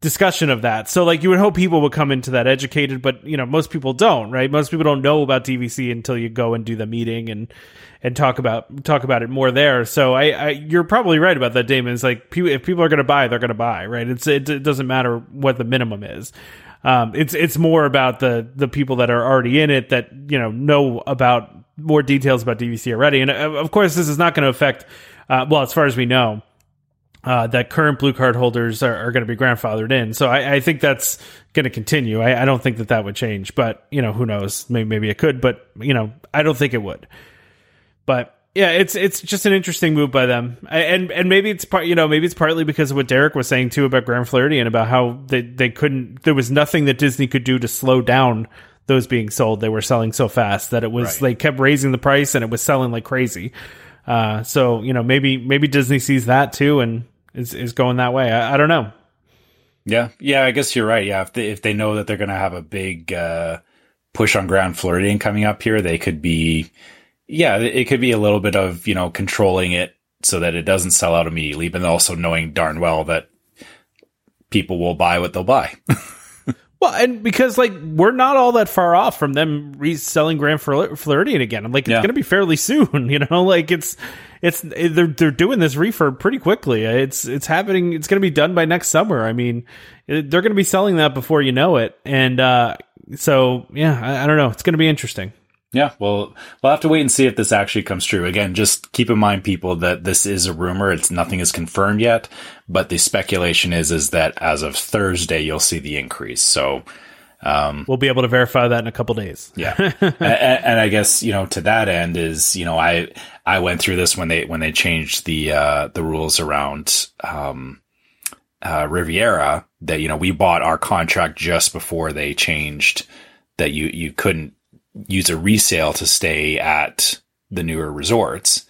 discussion of that. So like you would hope people would come into that educated, but you know, most people don't, right? Most people don't know about D V C until you go and do the meeting and, and talk about, talk about it more there. So I, I you're probably right about that, Damon. It's like people, if people are going to buy, they're going to buy, right? It's, it, it doesn't matter what the minimum is. Um, it's, it's more about the, the people that are already in it that, you know, know about more details about D V C already. And of course, this is not going to affect, uh, well, as far as we know, Uh, that current blue card holders are, are going to be grandfathered in. So I, I think that's going to continue. I, I don't think that that would change, but you know, who knows? Maybe, maybe it could, but you know, I don't think it would. But yeah, it's, it's just an interesting move by them. I, and, and maybe it's part, you know, maybe it's partly because of what Derek was saying too about Grand Floridian, about how they, they couldn't, there was nothing that Disney could do to slow down those being sold. They were selling so fast that it was, right. They kept raising the price and it was selling like crazy. Uh, so, you know, maybe, maybe Disney sees that too. And, Is is going that way. I, I don't know. Yeah. Yeah, I guess you're right. Yeah. If they, if they know that they're going to have a big uh, push on Grand Floridian coming up here, they could be, yeah, it could be a little bit of, you know, controlling it so that it doesn't sell out immediately, but also knowing darn well that people will buy what they'll buy. Well, and because like we're not all that far off from them reselling Grand Floridian again. I'm like, it's yeah. going to be fairly soon, you know. Like it's, it's they're they're doing this refurb pretty quickly. It's it's happening. It's going to be done by next summer. I mean, it, they're going to be selling that before you know it. And uh, so yeah, I, I don't know. It's going to be interesting. Yeah, well, we'll have to wait and see if this actually comes true. Again, just keep in mind, people, that this is a rumor. It's nothing is confirmed yet, but the speculation is is that as of Thursday, you'll see the increase. So um, we'll be able to verify that in a couple of days. Yeah, and, and I guess, you know, to that end is, you know, I I went through this when they when they changed the uh, the rules around um, uh, Riviera, that, you know, we bought our contract just before they changed that you you couldn't use a resale to stay at the newer resorts.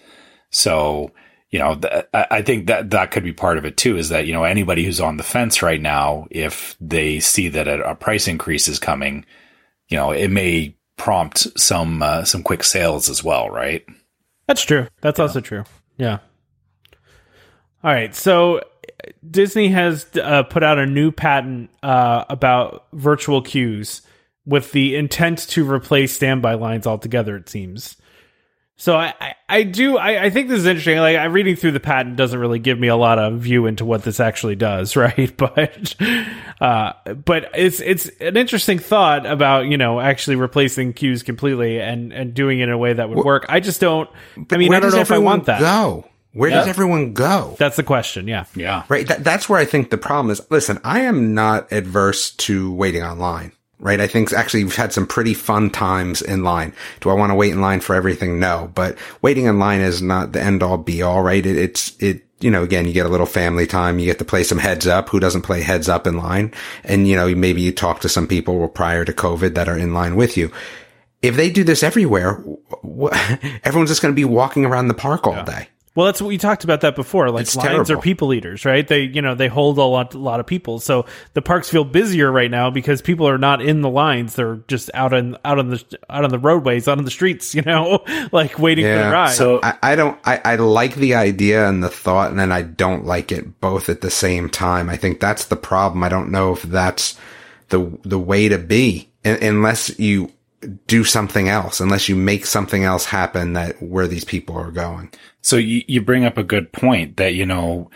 So, you know, th- I think that that could be part of it too, is that, you know, anybody who's on the fence right now, if they see that a, a price increase is coming, you know, it may prompt some, uh, some quick sales as well. Right. That's true. That's yeah. also true. Yeah. All right. So Disney has uh, put out a new patent uh, about virtual queues with the intent to replace standby lines altogether, it seems. So I, I, I do, I, I think this is interesting. Like, I'm reading through the patent doesn't really give me a lot of view into what this actually does, right? But, uh, but it's, it's an interesting thought about, you know, actually replacing queues completely and, and doing it in a way that would well, work. I just don't, I mean, I don't know if I want that. Go? Where yeah. does everyone go? That's the question. Yeah. Yeah. Right. That, that's where I think the problem is. Listen, I am not adverse to waiting online. Right. I think actually we've had some pretty fun times in line. Do I want to wait in line for everything? No, but waiting in line is not the end all be all, right? It, it's, it, you know, again, you get a little family time. You get to play some heads up. Who doesn't play heads up in line? And, you know, maybe you talk to some people prior to COVID that are in line with you. If they do this everywhere, what, everyone's just going to be walking around the park all yeah. day. Well, that's what we talked about that before. Like, it's lines terrible. Are people eaters, right? They, you know, they hold a lot, a lot of people. So the parks feel busier right now because people are not in the lines; they're just out on, out on the, out on the roadways, out on the streets. You know, like waiting yeah. for the ride. So I, I don't. I, I like the idea and the thought, and then I don't like it both at the same time. I think that's the problem. I don't know if that's the the way to be, unless you do something else, unless you make something else happen that where these people are going. So you, you bring up a good point that, you know,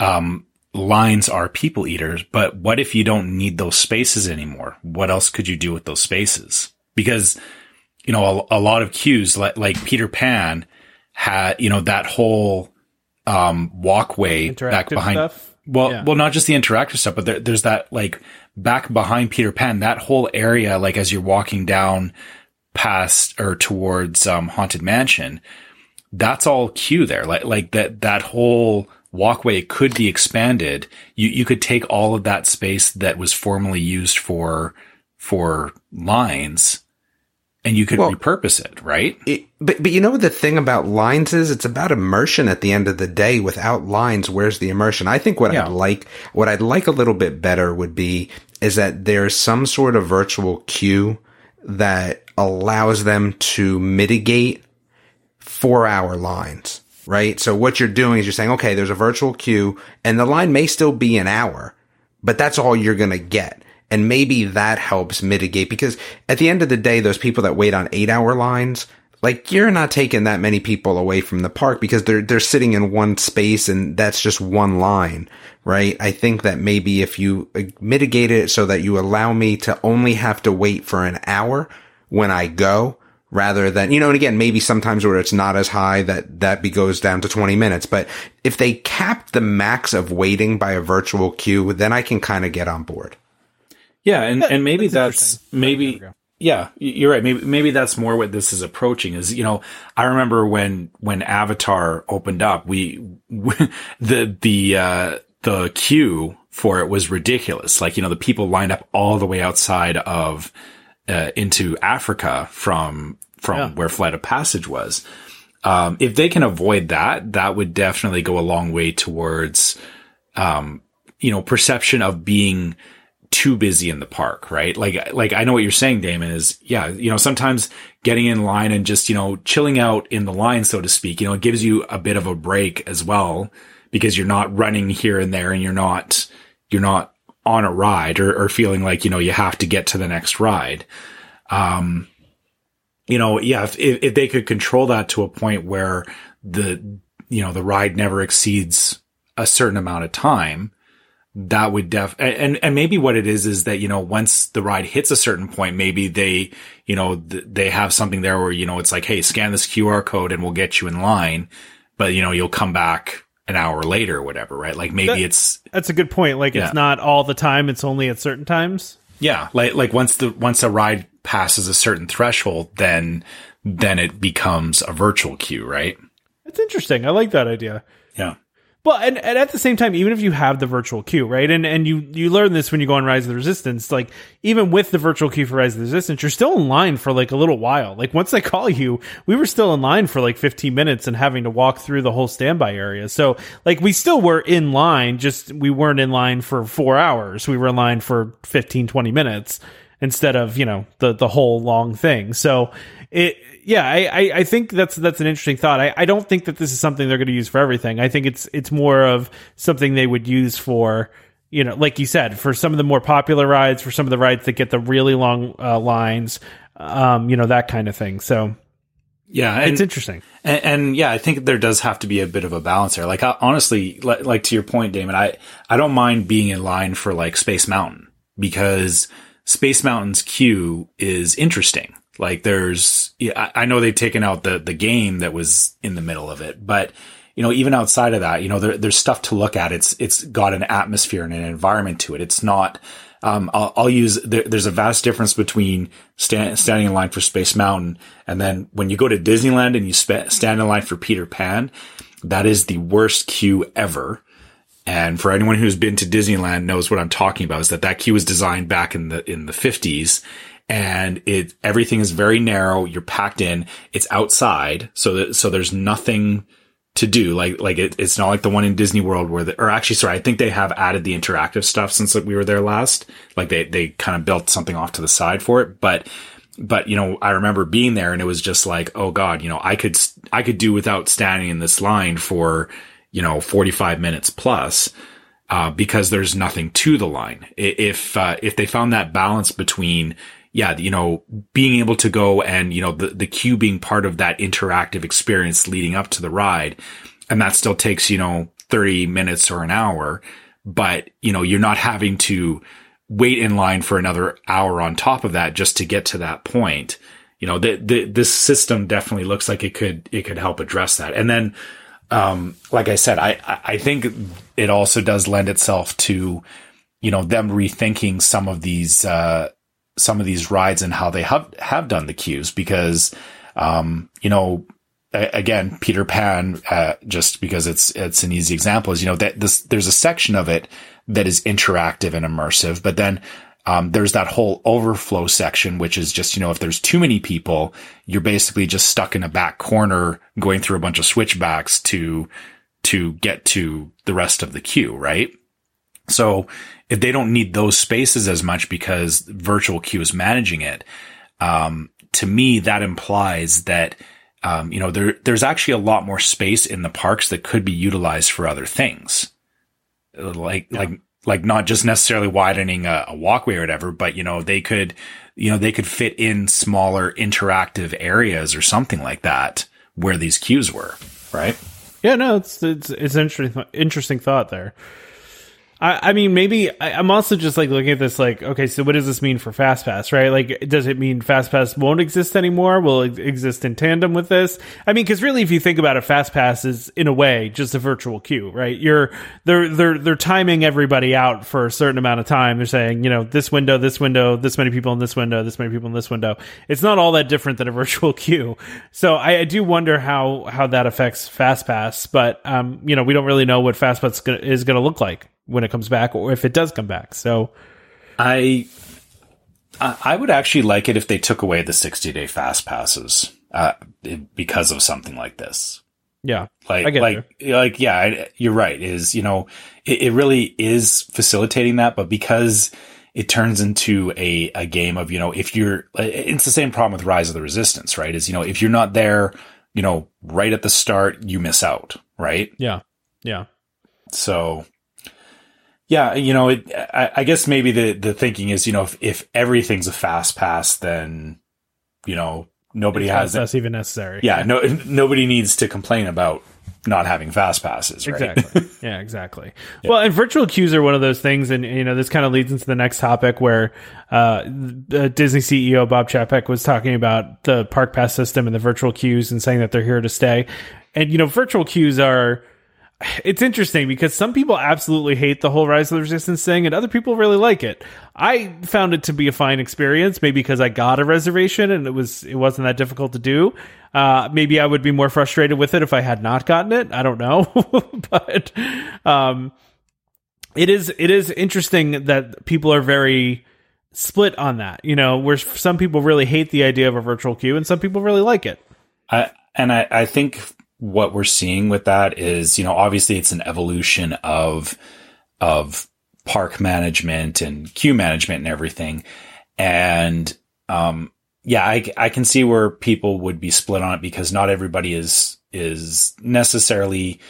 um, lines are people eaters, but what if you don't need those spaces anymore? What else could you do with those spaces? Because, you know, a, a lot of queues like, like Peter Pan had, you know, that whole, um, walkway back behind. Stuff. Well, yeah. well, not just the interactive stuff, but there, there's that like back behind Peter Pan, that whole area, like as you're walking down past or towards, um, Haunted Mansion, that's all queue there. Like, like that, that whole walkway could be expanded. You, you could take all of that space that was formerly used for, for lines and you could well, repurpose it. Right. It, but, but you know, the thing about lines is it's about immersion at the end of the day. Without lines, where's the immersion? I think what yeah. I'd like, what I'd like a little bit better would be is that there's some sort of virtual queue that allows them to mitigate four-hour lines, right? So what you're doing is you're saying, okay, there's a virtual queue, and the line may still be an hour, but that's all you're going to get. And maybe that helps mitigate, because at the end of the day, those people that wait on eight-hour lines, like, you're not taking that many people away from the park because they're they're sitting in one space and that's just one line, right? I think that maybe if you mitigate it so that you allow me to only have to wait for an hour when I go, rather than, you know, and again, maybe sometimes where it's not as high that, that be goes down to twenty minutes. But if they cap the max of waiting by a virtual queue, then I can kind of get on board. Yeah. And, and maybe that's, that's maybe, yeah, you're right. Maybe, maybe that's more what this is approaching is, you know, I remember when, when Avatar opened up, we, we the, the, uh, the queue for it was ridiculous. Like, you know, the people lined up all the way outside of, Uh, into Africa from from yeah. where Flight of Passage was. Um, if they can avoid that, that would definitely go a long way towards, um, you know, perception of being too busy in the park, right? Like, like I know what you're saying, Damon, is, yeah, you know, sometimes getting in line and just, you know, chilling out in the line, so to speak, you know, it gives you a bit of a break as well, because you're not running here and there and you're not, you're not, on a ride or, or feeling like, you know, you have to get to the next ride. Um, you know, yeah, if, if they could control that to a point where the, you know, the ride never exceeds a certain amount of time, that would def, and, and maybe what it is, is that, you know, once the ride hits a certain point, maybe they, you know, th- they have something there where, you know, it's like, hey, scan this Q R code and we'll get you in line, but, you know, you'll come back an hour later or whatever, right? Like maybe that, it's, that's a good point. Like yeah. it's not all the time. It's only at certain times. Yeah. Like, like once the, once a ride passes a certain threshold, then, then it becomes a virtual queue, right? That's interesting. I like that idea. Yeah. Well, and, and at the same time, even if you have the virtual queue, right? And and you, you learn this when you go on Rise of the Resistance, like even with the virtual queue for Rise of the Resistance, you're still in line for like a little while. Like once they call you, we were still in line for like fifteen minutes and having to walk through the whole standby area. So like we still were in line, just we weren't in line for four hours. We were in line for fifteen, twenty minutes instead of, you know, the, the whole long thing. So it, yeah, I, I think that's, that's an interesting thought. I, I don't think that this is something they're going to use for everything. I think it's, it's more of something they would use for, you know, like you said, for some of the more popular rides, for some of the rides that get the really long uh, lines, um, you know, that kind of thing. So yeah, and, it's interesting. And, and yeah, I think there does have to be a bit of a balance there. Like I, honestly, like, like to your point, Damon, I, I don't mind being in line for like Space Mountain because Space Mountain's queue is interesting. Like there's, I know they've taken out the, the game that was in the middle of it, but you know, even outside of that, you know, there, there's stuff to look at. It's, it's got an atmosphere and an environment to it. It's not, um, I'll, I'll use, there, there's a vast difference between stand, standing in line for Space Mountain. And then when you go to Disneyland and you sp- stand in line for Peter Pan, that is the worst queue ever. And for anyone who's been to Disneyland knows what I'm talking about is that that queue was designed back in the, in the fifties. And it, everything is very narrow. You're packed in. It's outside. So that, so there's nothing to do. Like, like it, it's not like the one in Disney World where the, or actually, sorry, I think they have added the interactive stuff since we were there last. Like they, they kind of built something off to the side for it. But, but, you know, I remember being there and it was just like, oh God, you know, I could, I could do without standing in this line for, you know, forty-five minutes plus, uh, because there's nothing to the line. If, uh, if they found that balance between, yeah, you know, being able to go and, you know, the, the queue being part of that interactive experience leading up to the ride. And that still takes, you know, thirty minutes or an hour, but, you know, you're not having to wait in line for another hour on top of that just to get to that point. You know, the, the, this system definitely looks like it could, it could help address that. And then, um, like I said, I, I think it also does lend itself to, you know, them rethinking some of these, uh, some of these rides and how they have, have done the queues because, um, you know, a- again, Peter Pan, uh, just because it's, it's an easy example is, you know, that this, there's a section of it that is interactive and immersive, but then, um, there's that whole overflow section, which is just, you know, if there's too many people, you're basically just stuck in a back corner going through a bunch of switchbacks to, to get to the rest of the queue, right? So if they don't need those spaces as much because virtual queue is managing it, um, to me, that implies that, um, you know, there, there's actually a lot more space in the parks that could be utilized for other things. Like, yeah. like, like not just necessarily widening a, a walkway or whatever, but, you know, they could, you know, they could fit in smaller interactive areas or something like that where these queues were. Right. Yeah, no, it's, it's, it's an interesting, interesting thought there. I mean, maybe I'm also just like looking at this like, okay, so what does this mean for FastPass, right? Like, does it mean FastPass won't exist anymore? Will it exist in tandem with this? I mean, because really, if you think about it, FastPass is in a way just a virtual queue, right? You're they're they're they're timing everybody out for a certain amount of time. They're saying, you know, this window, this window, this many people in this window, this many people in this window. It's not all that different than a virtual queue. So I, I do wonder how how that affects FastPass, but um, you know, we don't really know what FastPass is going to look like when it comes back or if it does come back. So I, I would actually like it if they took away the sixty day fast passes, uh, because of something like this. Yeah. Like, I get like, it. like, yeah, you're right. Is, you know, it, it really is facilitating that, but because it turns into a, a game of, you know, if you're, it's the same problem with Rise of the Resistance, right? Is, you know, if you're not there, you know, right at the start, you miss out. Right. Yeah. Yeah. So yeah, you know, it, I, I guess maybe the, the thinking is, you know, if, if everything's a fast pass, then, you know, nobody has that's even necessary. Yeah, no, nobody needs to complain about not having fast passes, right? Exactly. Yeah, exactly. Yeah. Well, and virtual queues are one of those things, and you know, this kind of leads into the next topic where uh, the Disney C E O Bob Chapek was talking about the park pass system and the virtual queues and saying that they're here to stay. And you know, virtual queues are. it's interesting because some people absolutely hate the whole Rise of the Resistance thing and other people really like it. I found it to be a fine experience, maybe because I got a reservation and it was, it wasn't that difficult to do. Uh, maybe I would be more frustrated with it if I had not gotten it. I don't know. But, um, it is, it is interesting that people are very split on that, you know, where some people really hate the idea of a virtual queue and some people really like it. I, and I, I think what we're seeing with that is, you know, obviously it's an evolution of, of park management and queue management and everything. And, um, yeah, I, I can see where people would be split on it because not everybody is, is necessarily,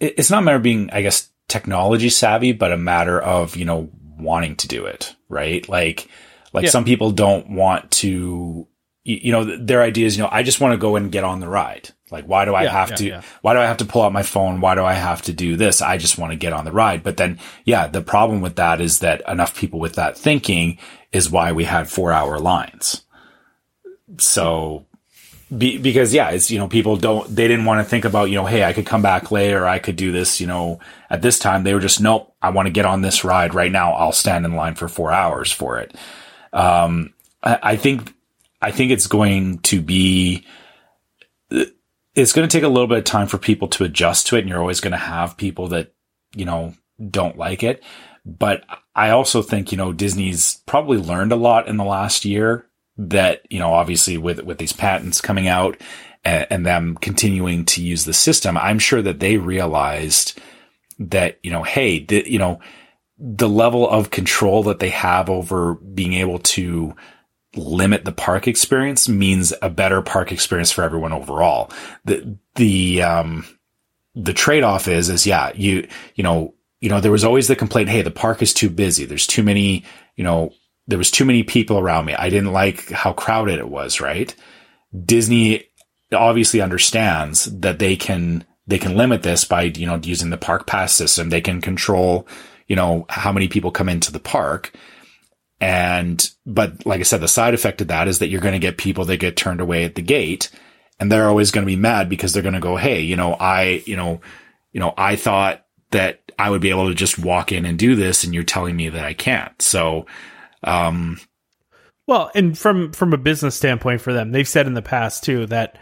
it's not a matter of being, I guess, technology savvy, but a matter of, you know, wanting to do it, right? Like, like yeah. Some people don't want to, you know, their idea is, you know, I just want to go and get on the ride. Like, why do I yeah, have yeah, to, yeah. why do I have to pull out my phone? Why do I have to do this? I just want to get on the ride. But then, yeah, the problem with that is that enough people with that thinking is why we had four hour lines. So be, because yeah, it's, you know, people don't, they didn't want to think about, you know, hey, I could come back later. I could do this, you know, at this time. They were just, nope, I want to get on this ride right now. I'll stand in line for four hours for it. Um, I, I think, I think it's going to be, it's going to take a little bit of time for people to adjust to it. And you're always going to have people that, you know, don't like it. But I also think, you know, Disney's probably learned a lot in the last year that, you know, obviously with, with these patents coming out and, and them continuing to use the system, I'm sure that they realized that, you know, hey, the, you know, the level of control that they have over being able to limit the park experience means a better park experience for everyone overall. The, the, um, the trade-off is, is yeah, you, you know, you know, there was always the complaint, hey, the park is too busy. There's too many, you know, there was too many people around me. I didn't like how crowded it was, right? Disney obviously understands that they can, they can limit this by, you know, using the park pass system. They can control, you know, how many people come into the park. And, but like I said, the side effect of that is that you're going to get people that get turned away at the gate, and they're always going to be mad because they're going to go, hey, you know, I, you know, you know, I thought that I would be able to just walk in and do this, and you're telling me that I can't. So, um, well, and from, from a business standpoint for them, they've said in the past too, that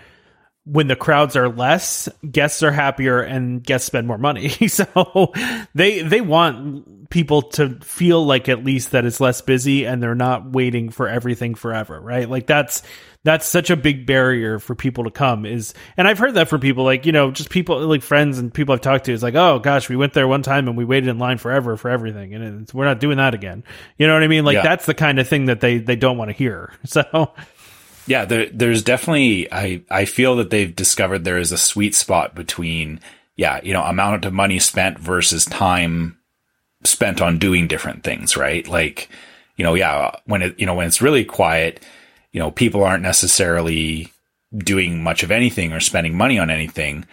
when the crowds are less, guests are happier and guests spend more money. So they, they want people to feel like at least that it's less busy and they're not waiting for everything forever. Right. Like that's, that's such a big barrier for people to come is, and I've heard that from people like, you know, just people like friends and people I've talked to is like, oh gosh, we went there one time and we waited in line forever for everything. And it's, we're not doing that again. You know what I mean? Like yeah. That's the kind of thing that they, they don't want to hear. So yeah, there, there's definitely, I, I feel that they've discovered there is a sweet spot between, yeah, you know, amount of money spent versus time spent on doing different things, right? Like, you know, yeah, when it, you know, when it's really quiet, you know, people aren't necessarily doing much of anything or spending money on anything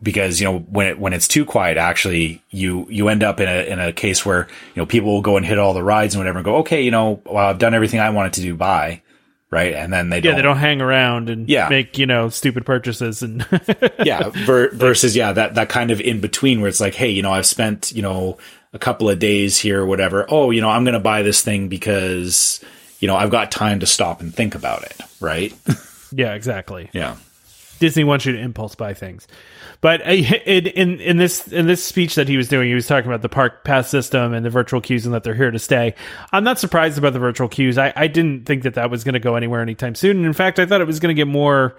because, you know, when it, when it's too quiet, actually you, you end up in a, in a case where, you know, people will go and hit all the rides and whatever and go, okay, you know, well, I've done everything I wanted to do. Bye. Right. And then they yeah, don't. Yeah, they don't hang around and yeah. make, you know, stupid purchases. And yeah. Ver- versus, yeah, that, that kind of in between where it's like, hey, you know, I've spent, you know, a couple of days here or whatever. Oh, you know, I'm going to buy this thing because, you know, I've got time to stop and think about it. Right. Yeah, exactly. Yeah. Disney wants you to impulse buy things. But in, in, in this in this speech that he was doing, he was talking about the park pass system and the virtual queues and that they're here to stay. I'm not surprised about the virtual queues. I, I didn't think that that was going to go anywhere anytime soon. And in fact, I thought it was going to get more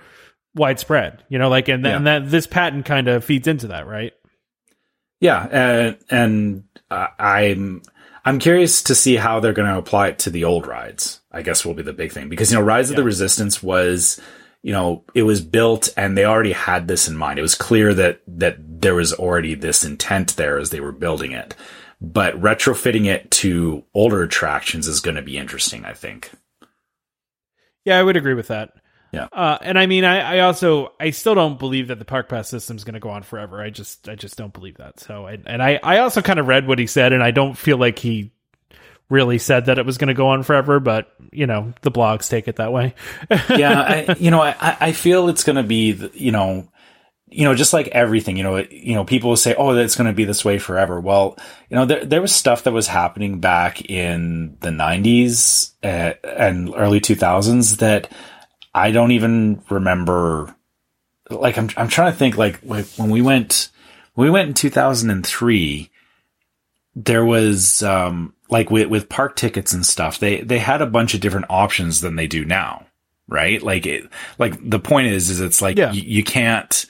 widespread, you know, like, and, th- yeah. and that this patent kind of feeds into that, right? Yeah. And, and uh, I'm, I'm curious to see how they're going to apply it to the old rides, I guess will be the big thing. Because, you know, Rise of yeah. the Resistance was... you know, it was built and they already had this in mind. It was clear that, that there was already this intent there as they were building it, but retrofitting it to older attractions is going to be interesting, I think. Yeah, I would agree with that. Yeah. Uh, and I mean, I, I also, I still don't believe that the park pass system is going to go on forever. I just, I just don't believe that. So, and, and I, I also kind of read what he said and I don't feel like he really said that it was going to go on forever, but you know, the blogs take it that way. yeah. I, you know, I, I feel it's going to be, you know, you know, just like everything, you know, you know, people say, oh, that's going to be this way forever. Well, you know, there, there was stuff that was happening back in the nineties uh, and early two thousands that I don't even remember. Like, I'm, I'm trying to think like, like when we went, when we went in two thousand three, there was um, like with, with park tickets and stuff, they, they had a bunch of different options than they do now. Right. Like, it, like the point is, is it's like, yeah. you, you can't,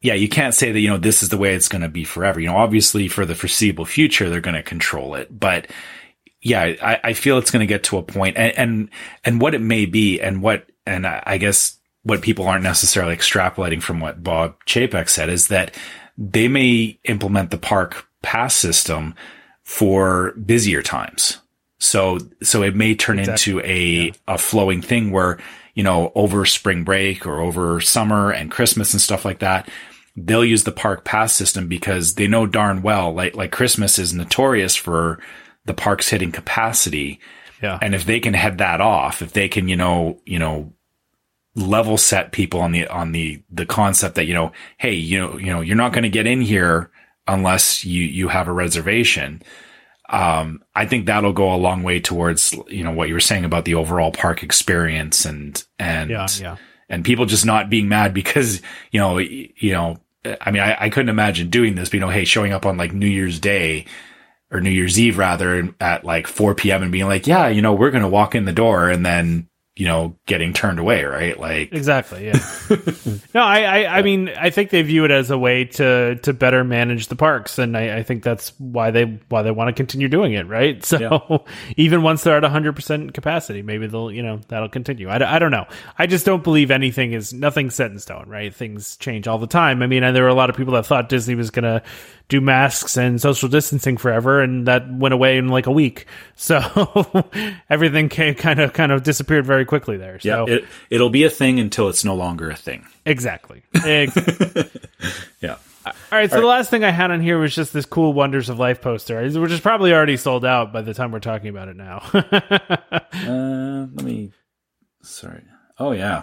Yeah, you can't say that, you know, this is the way it's going to be forever. You know, obviously for the foreseeable future, they're going to control it. But yeah, I, I feel it's going to get to a point and, and, and what it may be and what, and I guess what people aren't necessarily extrapolating from what Bob Chapek said is that they may implement the park pass system for busier times. So, so it may turn exactly. into a, yeah. a flowing thing where, you know, over spring break or over summer and Christmas and stuff like that, they'll use the park pass system because they know darn well, like, like Christmas is notorious for the parks hitting capacity. Yeah. And if they can head that off, if they can, you know, you know, level set people on the, on the, the concept that, you know, hey, you know, you know, you're not going to get in here unless you, you have a reservation. Um, I think that'll go a long way towards, you know, what you were saying about the overall park experience and, and, yeah, yeah. and people just not being mad because, you know, you know, I mean, I, I couldn't imagine doing this, but you know, hey, showing up on like New Year's Day or New Year's Eve rather at like four p.m. and being like, yeah, you know, we're going to walk in the door and then, you know, getting turned away. Right. Like exactly. Yeah. no, I, I, yeah. I mean, I think they view it as a way to, to better manage the parks. And I, I think that's why they, why they want to continue doing it. Right. So yeah. even once they're at a hundred percent capacity, maybe they'll, you know, that'll continue. I, I don't know. I just don't believe anything is nothing's set in stone, right? Things change all the time. I mean, there were a lot of people that thought Disney was going to do masks and social distancing forever. And that went away in like a week. So everything came, kind of, kind of disappeared very quickly there. So yeah, it, it'll be a thing until it's no longer a thing. Exactly. exactly. yeah. All right. So All right. the last thing I had on here was just this cool Wonders of Life poster, which is probably already sold out by the time we're talking about it now. uh, let me, sorry. Oh yeah.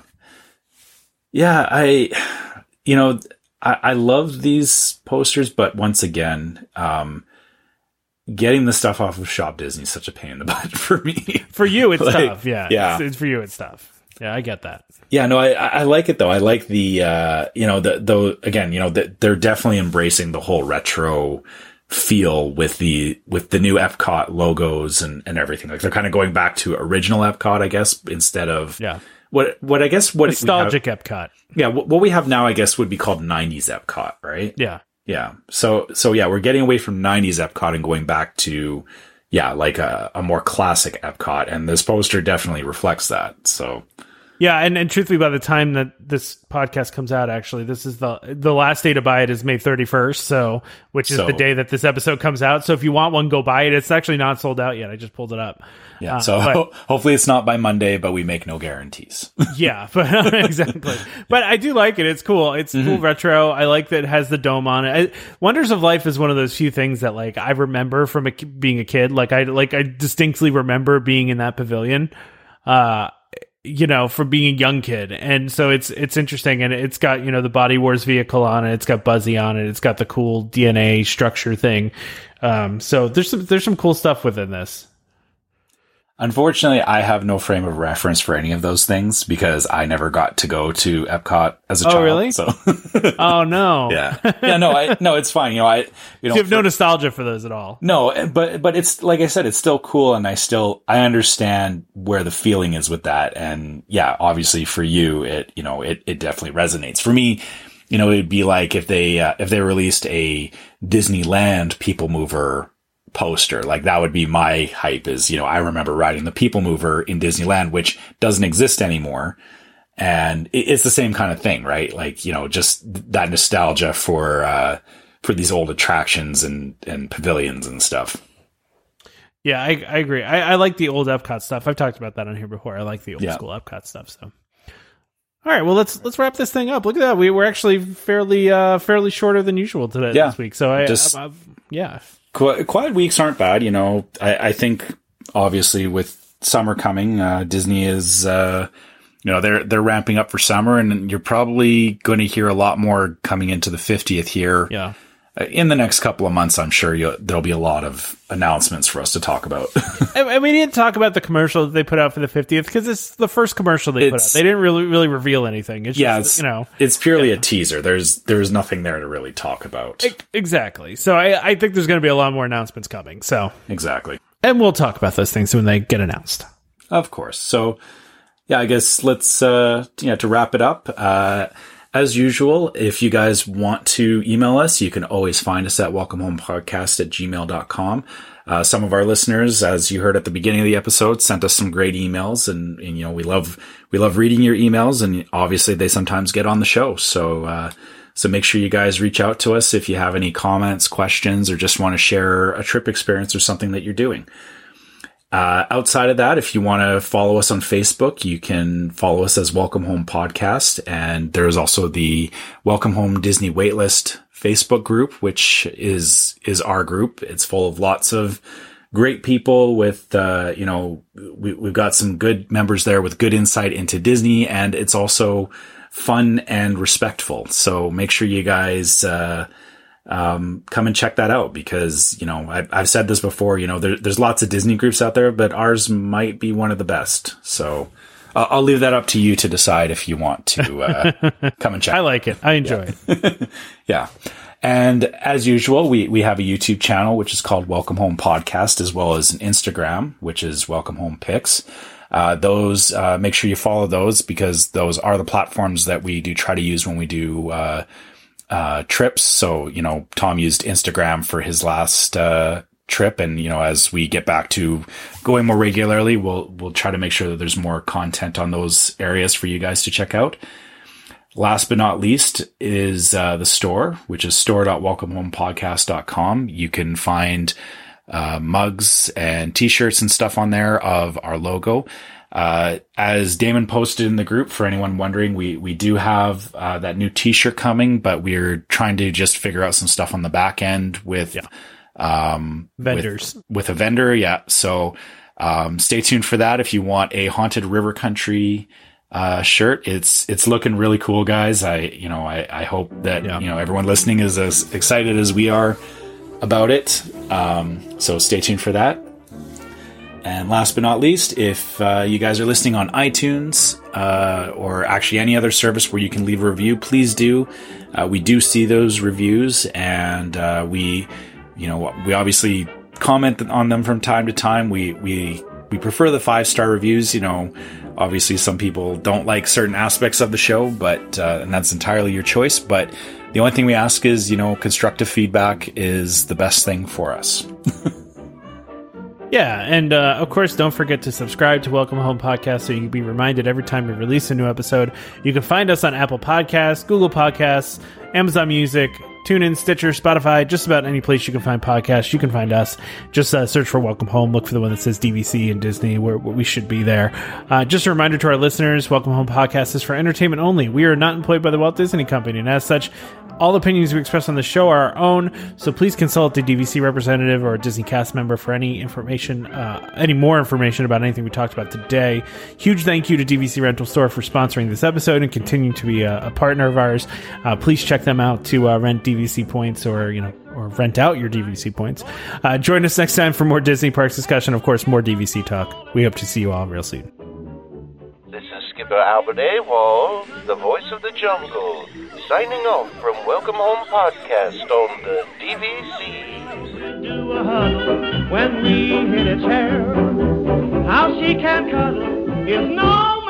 Yeah. I, you know, I, I love these posters, but once again, um, getting the stuff off of Shop Disney is such a pain in the butt for me. For you, it's like, tough. Yeah. yeah. It's, it's for you, it's tough. Yeah, I get that. Yeah, no, I, I like it, though. I like the, uh, you know, the, the again, you know, the, they're definitely embracing the whole retro feel with the with the new Epcot logos and, and everything. Like, they're kind of going back to original Epcot, I guess, instead of... Yeah. What, what I guess... what nostalgic have, Epcot. Yeah, what, what we have now, I guess, would be called nineties Epcot, right? Yeah. Yeah. So, so yeah, we're getting away from nineties Epcot and going back to, yeah, like a, a more classic Epcot. And this poster definitely reflects that. So, yeah. And, and truthfully, by the time that this podcast comes out, actually, this is the, the last day to buy it is May thirty-first. So, which is so, the day that this episode comes out. So if you want one, go buy it. It's actually not sold out yet. I just pulled it up. Yeah. Uh, so but, hopefully it's not by Monday, but we make no guarantees. yeah, but exactly. But I do like it. It's cool. It's mm-hmm. cool retro. I like that it has the dome on it. I, Wonders of Life is one of those few things that like I remember from a, being a kid. Like I like I distinctly remember being in that pavilion. Uh you know, from being a young kid. And so it's, it's interesting. And it's got, you know, the Body Wars vehicle on it. It's got Buzzy on it. It's got the cool D N A structure thing. Um, so there's some, there's some cool stuff within this. Unfortunately, I have no frame of reference for any of those things because I never got to go to Epcot as a oh, child. Oh, really? So. oh, no. Yeah. Yeah, no, I, no, it's fine. You know, I, you know, so you have no nostalgia for those at all. No, but, but it's, like I said, it's still cool. And I still, I understand where the feeling is with that. And yeah, obviously for you, it, you know, it, it definitely resonates. For me, you know, it'd be like if they, uh, if they released a Disneyland People Mover poster, like that would be my hype. Is, you know, I remember riding the People Mover in Disneyland, which doesn't exist anymore, and it's the same kind of thing, right? Like, you know, just that nostalgia for uh for these old attractions and and pavilions and stuff. Yeah, I, I agree. I, I like the old Epcot stuff. I've talked about that on here before. I like the old yeah. school Epcot stuff. So. All right, well let's let's wrap this thing up. Look at that, we were actually fairly uh, fairly shorter than usual today yeah. this week. So I just I, I, yeah, qu- quiet weeks aren't bad, you know. I, I think obviously with summer coming, uh, Disney is uh, you know, they're they're ramping up for summer, and you're probably going to hear a lot more coming into the fiftieth here. Yeah. In the next couple of months, I'm sure you, there'll be a lot of announcements for us to talk about. And we didn't talk about the commercial that they put out for the fiftieth because it's the first commercial they it's, put out. They didn't really really reveal anything. It's yeah, just, it's, you know, it's purely yeah. a teaser. There's there's nothing there to really talk about. It, exactly. So I, I think there's going to be a lot more announcements coming. So exactly. And we'll talk about those things when they get announced. Of course. So yeah, I guess let's uh, yeah to wrap it up. Uh, As usual, if you guys want to email us, you can always find us at welcomehomepodcast at gmail dot com. Uh, some of our listeners, as you heard at the beginning of the episode, sent us some great emails, and, and you know, we love we love reading your emails, and obviously they sometimes get on the show. So uh, so make sure you guys reach out to us if you have any comments, questions, or just want to share a trip experience or something that you're doing. Uh, outside of that, if you want to follow us on Facebook, you can follow us as Welcome Home Podcast. And there's also the Welcome Home Disney Waitlist Facebook group, which is, is our group. It's full of lots of great people with, uh, you know, we, we've got some good members there with good insight into Disney, and it's also fun and respectful. So make sure you guys, uh, Um, come and check that out, because, you know, I've, I've said this before, you know, there, there's lots of Disney groups out there, but ours might be one of the best. So uh, I'll leave that up to you to decide if you want to uh, come and check. I like it. I enjoy yeah. it. Yeah. And as usual, we, we have a YouTube channel, which is called Welcome Home Podcast, as well as an Instagram, which is Welcome Home Pics. Uh, those, uh, make sure you follow those, because those are the platforms that we do try to use when we do, uh, Uh, trips. So, you know, Tom used Instagram for his last uh, trip. And, you know, as we get back to going more regularly, we'll, we'll try to make sure that there's more content on those areas for you guys to check out. Last but not least is uh, the store, which is store dot welcome home podcast dot com. You can find uh, mugs and t-shirts and stuff on there of our logo. Uh, as Damon posted in the group, for anyone wondering, we, we do have, uh, that new t-shirt coming, but we're trying to just figure out some stuff on the back end with, yeah. um, vendors with, with a vendor. Yeah. So, um, stay tuned for that. If you want a Haunted River Country, uh, shirt, it's, it's looking really cool, guys. I, you know, I, I hope that, yeah. you know, everyone listening is as excited as we are about it. Um, so stay tuned for that. And last but not least, if uh, you guys are listening on iTunes uh, or actually any other service where you can leave a review, please do. Uh, we do see those reviews, and uh, we, you know, we obviously comment on them from time to time. We we we prefer the five star reviews. You know, obviously some people don't like certain aspects of the show, but uh, and that's entirely your choice. But the only thing we ask is, you know, constructive feedback is the best thing for us. Yeah, and uh, of course, don't forget to subscribe to Welcome Home Podcast so you can be reminded every time we release a new episode. You can find us on Apple Podcasts, Google Podcasts, Amazon Music, TuneIn, Stitcher, Spotify, just about any place you can find podcasts. You can find us. Just uh, search for Welcome Home. Look for the one that says D V C and Disney. Where we should be there. Uh, just a reminder to our listeners, Welcome Home Podcast is for entertainment only. We are not employed by the Walt Disney Company, and as such, all opinions we express on the show are our own, so please consult a D V C representative or a Disney cast member for any information, uh, any more information about anything we talked about today. Huge thank you to D V C Rental Store for sponsoring this episode and continuing to be a, a partner of ours. Uh, please check them out to uh, rent D V C points, or, you know, or rent out your D V C points. Uh, join us next time for more Disney Parks discussion, of course, more D V C talk. We hope to see you all real soon. This is Skipper Albert A. Wall, the voice of the jungle, signing off from Welcome Home Podcast on the D V C. We do a huddle when we hit a chair. How she can cuddle is no